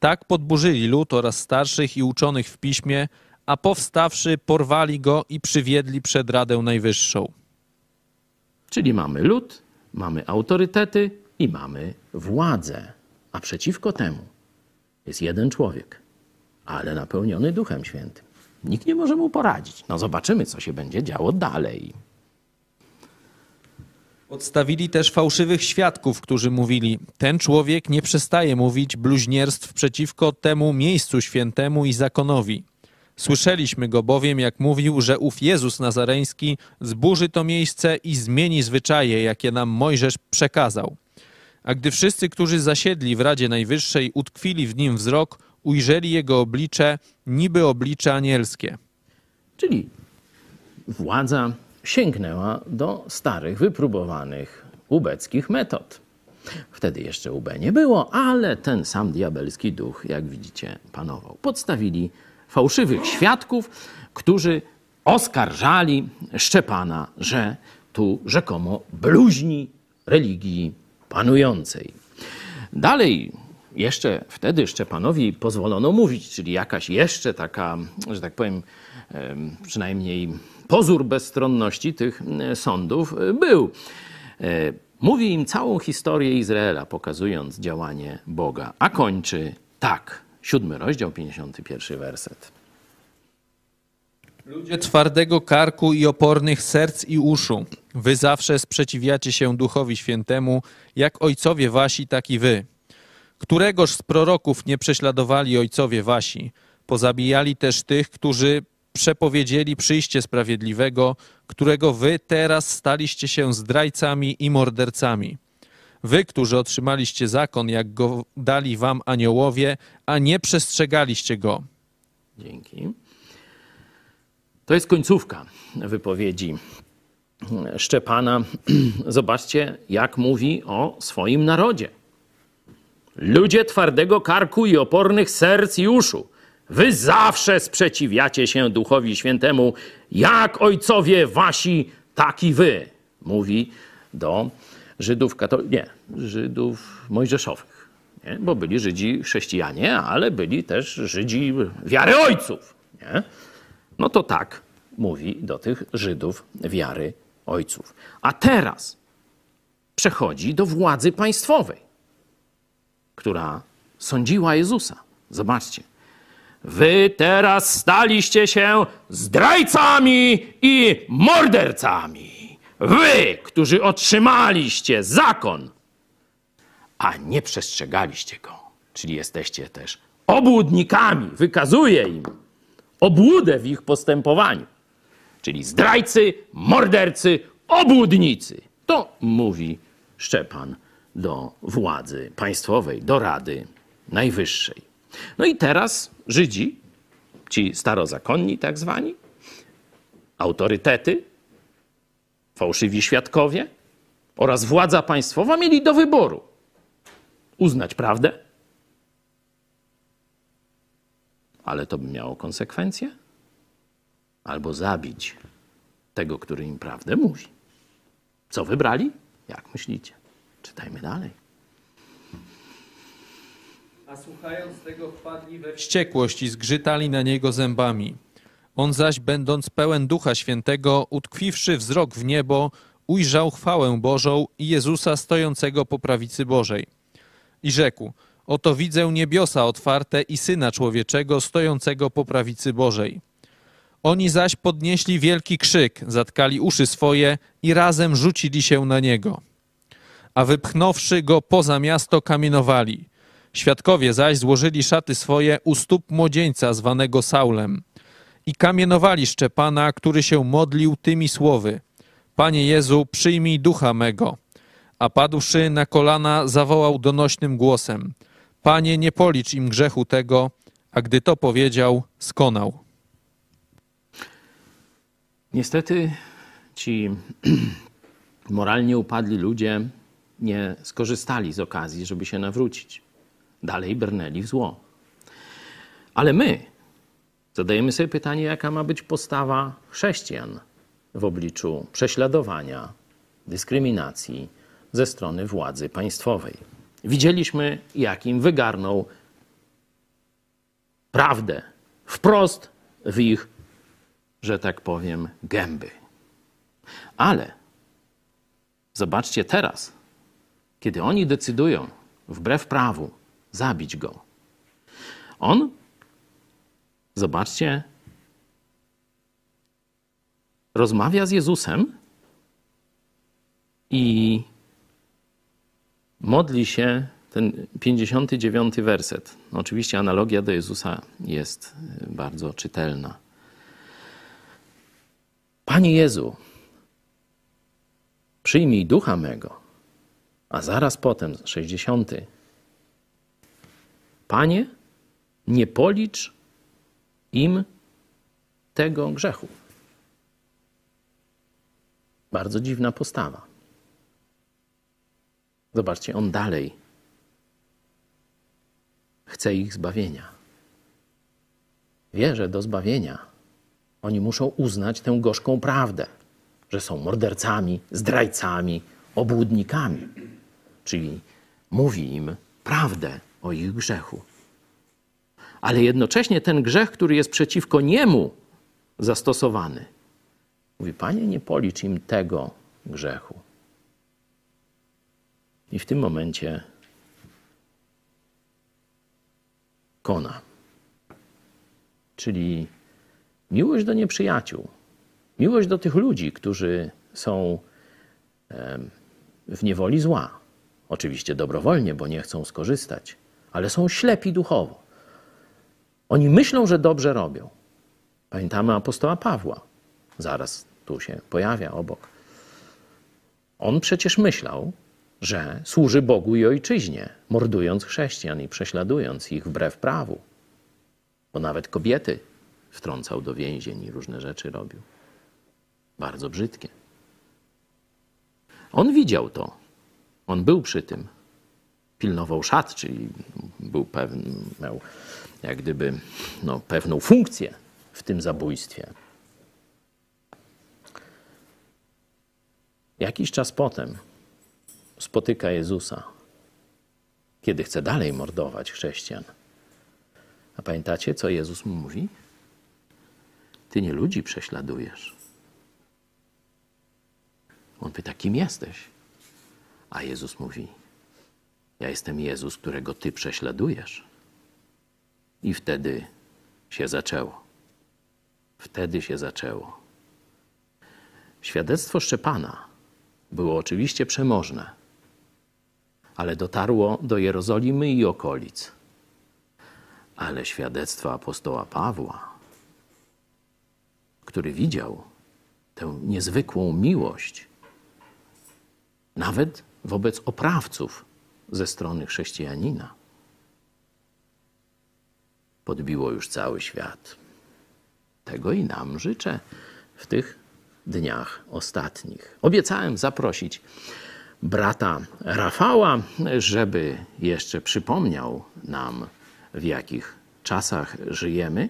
Tak podburzyli lud oraz starszych i uczonych w piśmie, a powstawszy porwali go i przywiedli przed Radę Najwyższą. Czyli mamy lud, mamy autorytety i mamy władzę. A przeciwko temu jest jeden człowiek, ale napełniony Duchem Świętym. Nikt nie może mu poradzić. No zobaczymy, co się będzie działo dalej. Podstawili też fałszywych świadków, którzy mówili, ten człowiek nie przestaje mówić bluźnierstw przeciwko temu miejscu świętemu i zakonowi. Słyszeliśmy go bowiem, jak mówił, że ów Jezus Nazareński zburzy to miejsce i zmieni zwyczaje, jakie nam Mojżesz przekazał. A gdy wszyscy, którzy zasiedli w Radzie Najwyższej, utkwili w nim wzrok, ujrzeli jego oblicze, niby oblicze anielskie. Czyli władza sięgnęła do starych, wypróbowanych ubeckich metod. Wtedy jeszcze U B nie było, ale ten sam diabelski duch, jak widzicie, panował. Podstawili fałszywych świadków, którzy oskarżali Szczepana, że tu rzekomo bluźni religii panującej. Dalej jeszcze wtedy Szczepanowi pozwolono mówić, czyli jakaś jeszcze taka, że tak powiem, przynajmniej pozór bezstronności tych sądów był. Mówi im całą historię Izraela, pokazując działanie Boga, a kończy tak. Siódmy rozdział, pięćdziesiąty pierwszy werset. Ludzie twardego karku i opornych serc i uszu, wy zawsze sprzeciwiacie się Duchowi Świętemu, jak ojcowie wasi, tak i wy. Któregoż z proroków nie prześladowali ojcowie wasi? Pozabijali też tych, którzy przepowiedzieli przyjście sprawiedliwego, którego wy teraz staliście się zdrajcami i mordercami. Wy, którzy otrzymaliście zakon, jak go dali wam aniołowie, a nie przestrzegaliście go. Dzięki. To jest końcówka wypowiedzi Szczepana. Zobaczcie, jak mówi o swoim narodzie. Ludzie twardego karku i opornych serc i uszu, wy zawsze sprzeciwiacie się Duchowi Świętemu, jak ojcowie wasi, tak i wy, mówi do Żydów katol... nie, Żydów mojżeszowych, nie? Bo byli Żydzi chrześcijanie, ale byli też Żydzi wiary ojców. Nie? No to tak mówi do tych Żydów wiary ojców. A teraz przechodzi do władzy państwowej, która sądziła Jezusa. Zobaczcie. Wy teraz staliście się zdrajcami i mordercami. Wy, którzy otrzymaliście zakon, a nie przestrzegaliście go. Czyli jesteście też obłudnikami. Wykazuje im obłudę w ich postępowaniu. Czyli zdrajcy, mordercy, obłudnicy. To mówi Szczepan do władzy państwowej, do Rady Najwyższej. No i teraz Żydzi, ci starozakonni tak zwani, autorytety, fałszywi świadkowie oraz władza państwowa mieli do wyboru uznać prawdę, ale to by miało konsekwencje, albo zabić tego, który im prawdę mówi. Co wybrali? Jak myślicie? Czytajmy dalej. A słuchając tego, wpadli we wściekłość i zgrzytali na niego zębami. On zaś, będąc pełen Ducha Świętego, utkwiwszy wzrok w niebo, ujrzał chwałę Bożą i Jezusa stojącego po prawicy Bożej. I rzekł, oto widzę niebiosa otwarte i Syna Człowieczego stojącego po prawicy Bożej. Oni zaś podnieśli wielki krzyk, zatkali uszy swoje i razem rzucili się na niego. A wypchnąwszy go poza miasto, kamienowali. Świadkowie zaś złożyli szaty swoje u stóp młodzieńca zwanego Saulem i kamienowali Szczepana, który się modlił tymi słowy: Panie Jezu, przyjmij ducha mego. A padłszy na kolana, zawołał donośnym głosem: Panie, nie policz im grzechu tego. A gdy to powiedział, skonał. Niestety ci moralnie upadli ludzie nie skorzystali z okazji, żeby się nawrócić. Dalej brnęli w zło. Ale my zadajemy sobie pytanie, jaka ma być postawa chrześcijan w obliczu prześladowania, dyskryminacji ze strony władzy państwowej. Widzieliśmy, jak im wygarnął prawdę wprost w ich, że tak powiem, gęby. Ale zobaczcie teraz, kiedy oni decydują wbrew prawu zabić go. On, zobaczcie, rozmawia z Jezusem i modli się ten pięćdziesiąty dziewiąty werset. Oczywiście analogia do Jezusa jest bardzo czytelna. Panie Jezu, przyjmij ducha mego. A zaraz potem, sześćdziesiąty. Panie, nie policz im tego grzechu. Bardzo dziwna postawa. Zobaczcie, on dalej chce ich zbawienia. Wie, że do zbawienia oni muszą uznać tę gorzką prawdę, że są mordercami, zdrajcami, obłudnikami. Czyli mówi im prawdę o ich grzechu. Ale jednocześnie ten grzech, który jest przeciwko niemu zastosowany, mówi, Panie, nie policz im tego grzechu. I w tym momencie kona. Czyli miłość do nieprzyjaciół, miłość do tych ludzi, którzy są w niewoli zła. Oczywiście dobrowolnie, bo nie chcą skorzystać, ale są ślepi duchowo. Oni myślą, że dobrze robią. Pamiętamy apostoła Pawła. Zaraz tu się pojawia obok. On przecież myślał, że służy Bogu i ojczyźnie, mordując chrześcijan i prześladując ich wbrew prawu. Bo nawet kobiety wtrącał do więzień i różne rzeczy robił. Bardzo brzydkie. On widział to. On był przy tym. Pilnował szat, czyli był pewien, miał jak gdyby no, pewną funkcję w tym zabójstwie. Jakiś czas potem spotyka Jezusa, kiedy chce dalej mordować chrześcijan. A pamiętacie, co Jezus mu mówi? Ty nie ludzi prześladujesz. On pyta, kim jesteś? A Jezus mówi, ja jestem Jezus, którego ty prześladujesz. I wtedy się zaczęło. Wtedy się zaczęło. Świadectwo Szczepana było oczywiście przemożne, ale dotarło do Jerozolimy i okolic. Ale świadectwo apostoła Pawła, który widział tę niezwykłą miłość, nawet wobec oprawców ze strony chrześcijanina, podbiło już cały świat. Tego i nam życzę w tych dniach ostatnich. Obiecałem zaprosić brata Rafała, żeby jeszcze przypomniał nam, w jakich czasach żyjemy.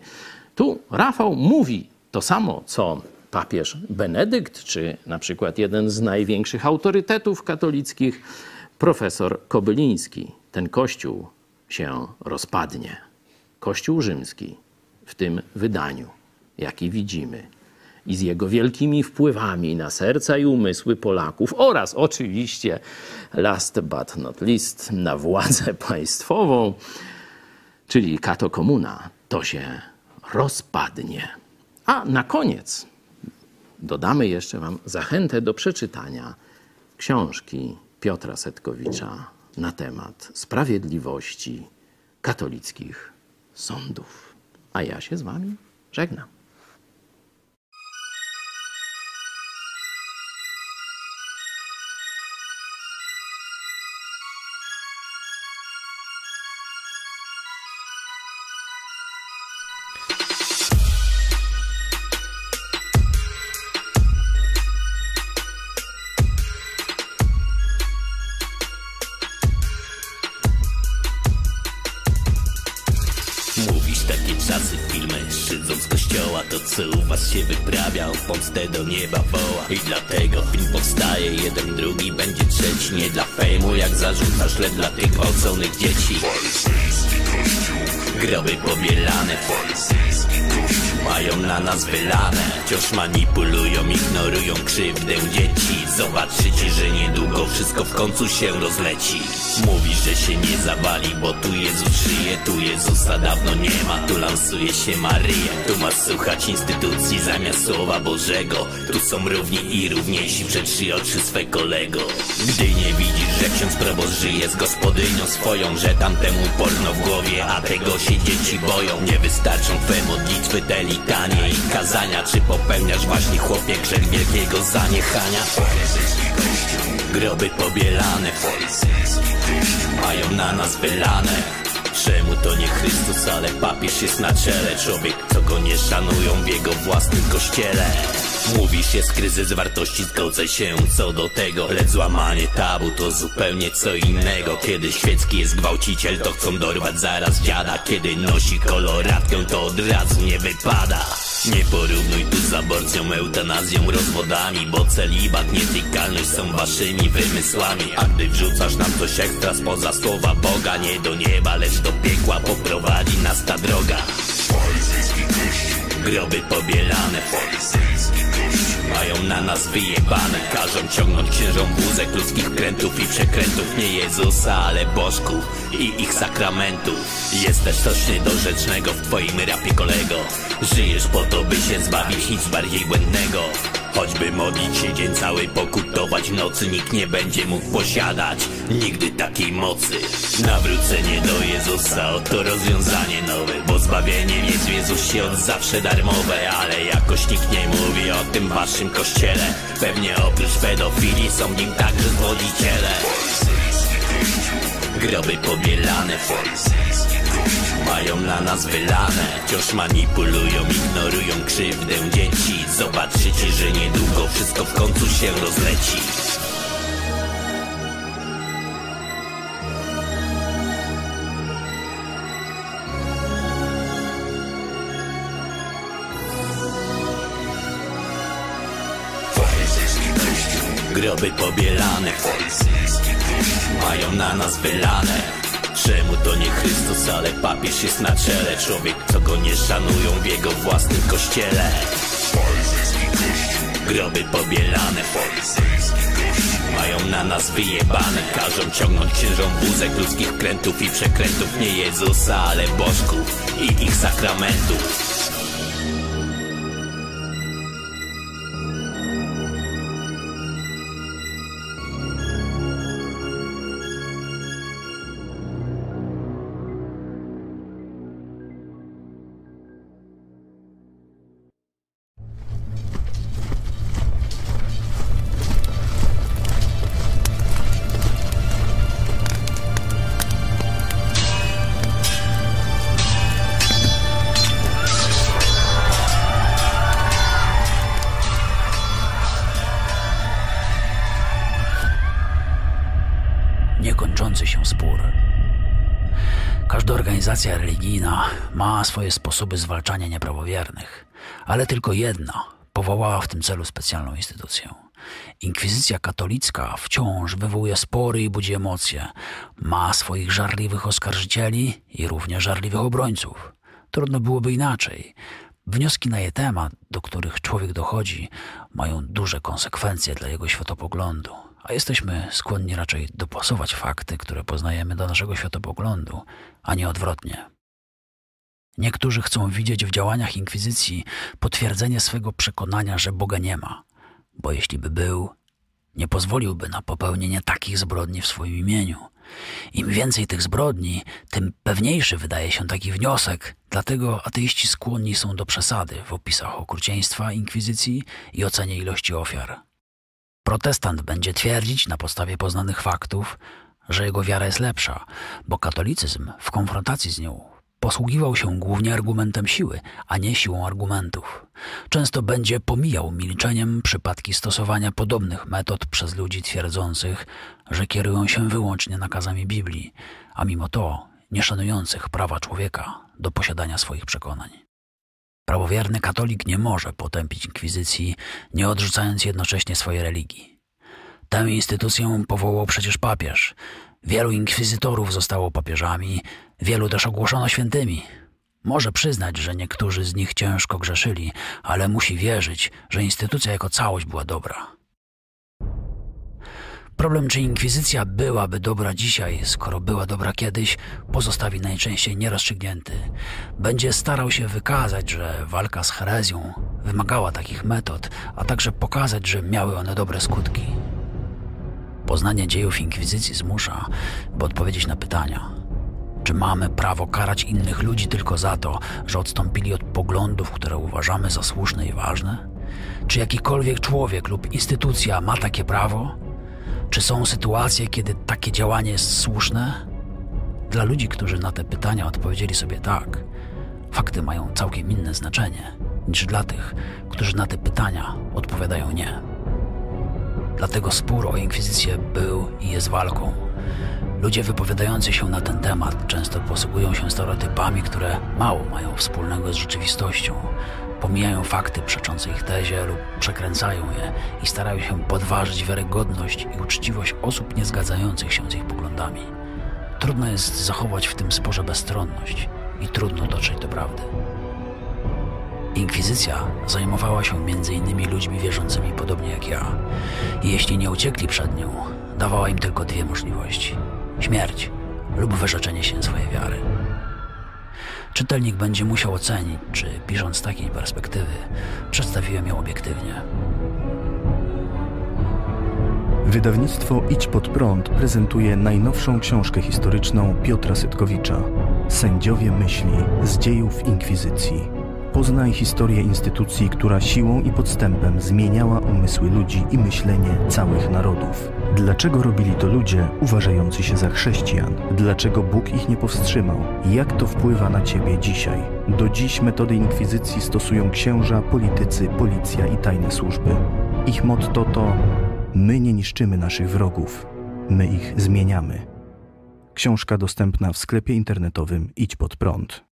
Tu Rafał mówi to samo, co papież Benedykt, czy na przykład jeden z największych autorytetów katolickich, profesor Kobyliński. Ten kościół się rozpadnie. Kościół rzymski w tym wydaniu, jaki widzimy, i z jego wielkimi wpływami na serca i umysły Polaków oraz oczywiście, last but not least, na władzę państwową, czyli katokomuna, to się rozpadnie. A na koniec dodamy jeszcze wam zachętę do przeczytania książki Piotra Setkowicza na temat sprawiedliwości katolickich sądów. A ja się z wami żegnam. Się wyprawia, o pomstę do nieba woła. I dlatego film powstaje, jeden, drugi, będzie trzeci. Nie dla fejmu, jak zarzucasz, lecz dla tych gwałconych dzieci. Faryzejski kościół, groby powielane. Faryzejski kościół, mają na nas wylane. Wciąż manipulują, ignorują krzywdę dzieci. Zobaczycie, że niedługo wszystko w końcu się rozleci. Mówi, że się nie zawali, bo tu Jezus żyje, tu Jezusa dawno nie ma. Tu lansuje się Maryję, tu masz słuchać instytucji zamiast Słowa Bożego. Tu są równi i równiejsi, przed trzy oczy swe kolego. Gdy nie widzisz, że ksiądz proboszcz żyje z gospodynią swoją, że tamtemu porno w głowie, a tego się dzieci boją. Nie wystarczą twe modlitwy, te litanie i kazania. Czy popełniasz właśnie, chłopie, grzech wielkiego zaniechania? Groby pobielane, mają na nas wylane. Czemu to nie Chrystus, ale papież jest na czele? Człowiek, co go nie szanują w jego własnym kościele. Mówisz, jest kryzys wartości, zgodzę się co do tego, lecz złamanie tabu to zupełnie co innego. Kiedy świecki jest gwałciciel, to chcą dorwać zaraz dziada. Kiedy nosi koloratkę, to od razu nie wypada. Nie porównuj tu z aborcją, eutanazją, rozwodami, bo celibat, nietykalność są waszymi wymysłami. A gdy wrzucasz nam coś ekstra spoza słowa Boga, nie do nieba, lecz do piekła poprowadzi nas ta droga. Groby pobielane, mają na nas wyjebane. Każą ciągnąć księżom wózek ludzkich krętów i przekrętów. Nie Jezusa, ale bożków i ich sakramentów. Jest też coś niedorzecznego w twoim rapie, kolego. Żyjesz po to, by się zbawić, nic bardziej błędnego. Choćby modlić się dzień cały, pokutować w nocy, nikt nie będzie mógł posiadać nigdy takiej mocy. Nawrócenie do Jezusa, oto rozwiązanie nowe, bo zbawienie jest w Jezusie od zawsze darmowe. Ale jakoś nikt nie mówi o tym waszym kościele, pewnie oprócz pedofili są w nim także zwodziciele. Groby pobielane, mają na nas wylane, wciąż manipulują, ignorują krzywdę dzieci. Zobaczycie, że niedługo wszystko w końcu się rozleci. Groby pobielane, mają na nas wylane. Czemu to nie Chrystus, ale papież jest na czele? Człowiek, co go nie szanują w jego własnym kościele. Groby pobielane, mają na nas wyjebane. Każą ciągnąć księżom wózek ludzkich krętów i przekrętów, nie Jezusa, ale bożków i ich sakramentów. Niekończący się spór. Każda organizacja religijna ma swoje sposoby zwalczania nieprawowiernych, ale tylko jedna powołała w tym celu specjalną instytucję. Inkwizycja katolicka wciąż wywołuje spory i budzi emocje. Ma swoich żarliwych oskarżycieli i równie żarliwych obrońców. Trudno byłoby inaczej. Wnioski na jej temat, do których człowiek dochodzi, mają duże konsekwencje dla jego światopoglądu. A jesteśmy skłonni raczej dopasować fakty, które poznajemy, do naszego światopoglądu, a nie odwrotnie. Niektórzy chcą widzieć w działaniach inkwizycji potwierdzenie swego przekonania, że Boga nie ma, bo jeśli by był, nie pozwoliłby na popełnienie takich zbrodni w swoim imieniu. Im więcej tych zbrodni, tym pewniejszy wydaje się taki wniosek, dlatego ateiści skłonni są do przesady w opisach okrucieństwa inkwizycji i ocenie ilości ofiar. Protestant będzie twierdzić na podstawie poznanych faktów, że jego wiara jest lepsza, bo katolicyzm w konfrontacji z nią posługiwał się głównie argumentem siły, a nie siłą argumentów. Często będzie pomijał milczeniem przypadki stosowania podobnych metod przez ludzi twierdzących, że kierują się wyłącznie nakazami Biblii, a mimo to nie szanujących prawa człowieka do posiadania swoich przekonań. Prawowierny katolik nie może potępić inkwizycji, nie odrzucając jednocześnie swojej religii. Tę instytucję powołał przecież papież. Wielu inkwizytorów zostało papieżami, wielu też ogłoszono świętymi. Może przyznać, że niektórzy z nich ciężko grzeszyli, ale musi wierzyć, że instytucja jako całość była dobra. Problem, czy inkwizycja byłaby dobra dzisiaj, skoro była dobra kiedyś, pozostawi najczęściej nierozstrzygnięty. Będzie starał się wykazać, że walka z herezją wymagała takich metod, a także pokazać, że miały one dobre skutki. Poznanie dziejów inkwizycji zmusza, by odpowiedzieć na pytania. Czy mamy prawo karać innych ludzi tylko za to, że odstąpili od poglądów, które uważamy za słuszne i ważne? Czy jakikolwiek człowiek lub instytucja ma takie prawo? Czy są sytuacje, kiedy takie działanie jest słuszne? Dla ludzi, którzy na te pytania odpowiedzieli sobie tak, fakty mają całkiem inne znaczenie niż dla tych, którzy na te pytania odpowiadają nie. Dlatego spór o inkwizycję był i jest walką. Ludzie wypowiadający się na ten temat często posługują się stereotypami, które mało mają wspólnego z rzeczywistością. Pomijają fakty przeczące ich tezie lub przekręcają je i starają się podważyć wiarygodność i uczciwość osób nie zgadzających się z ich poglądami. Trudno jest zachować w tym sporze bezstronność i trudno dotrzeć do prawdy. Inkwizycja zajmowała się między innymi ludźmi wierzącymi podobnie jak ja. I jeśli nie uciekli przed nią, dawała im tylko dwie możliwości: śmierć lub wyrzeczenie się swojej wiary. Czytelnik będzie musiał ocenić, czy pisząc z takiej perspektywy, przedstawiłem ją obiektywnie. Wydawnictwo Idź pod prąd prezentuje najnowszą książkę historyczną Piotra Setkowicza. Sędziowie myśli z dziejów inkwizycji. Poznaj historię instytucji, która siłą i podstępem zmieniała umysły ludzi i myślenie całych narodów. Dlaczego robili to ludzie uważający się za chrześcijan? Dlaczego Bóg ich nie powstrzymał? Jak to wpływa na ciebie dzisiaj? Do dziś metody inkwizycji stosują księża, politycy, policja i tajne służby. Ich motto to: my nie niszczymy naszych wrogów, my ich zmieniamy. Książka dostępna w sklepie internetowym Idź pod prąd.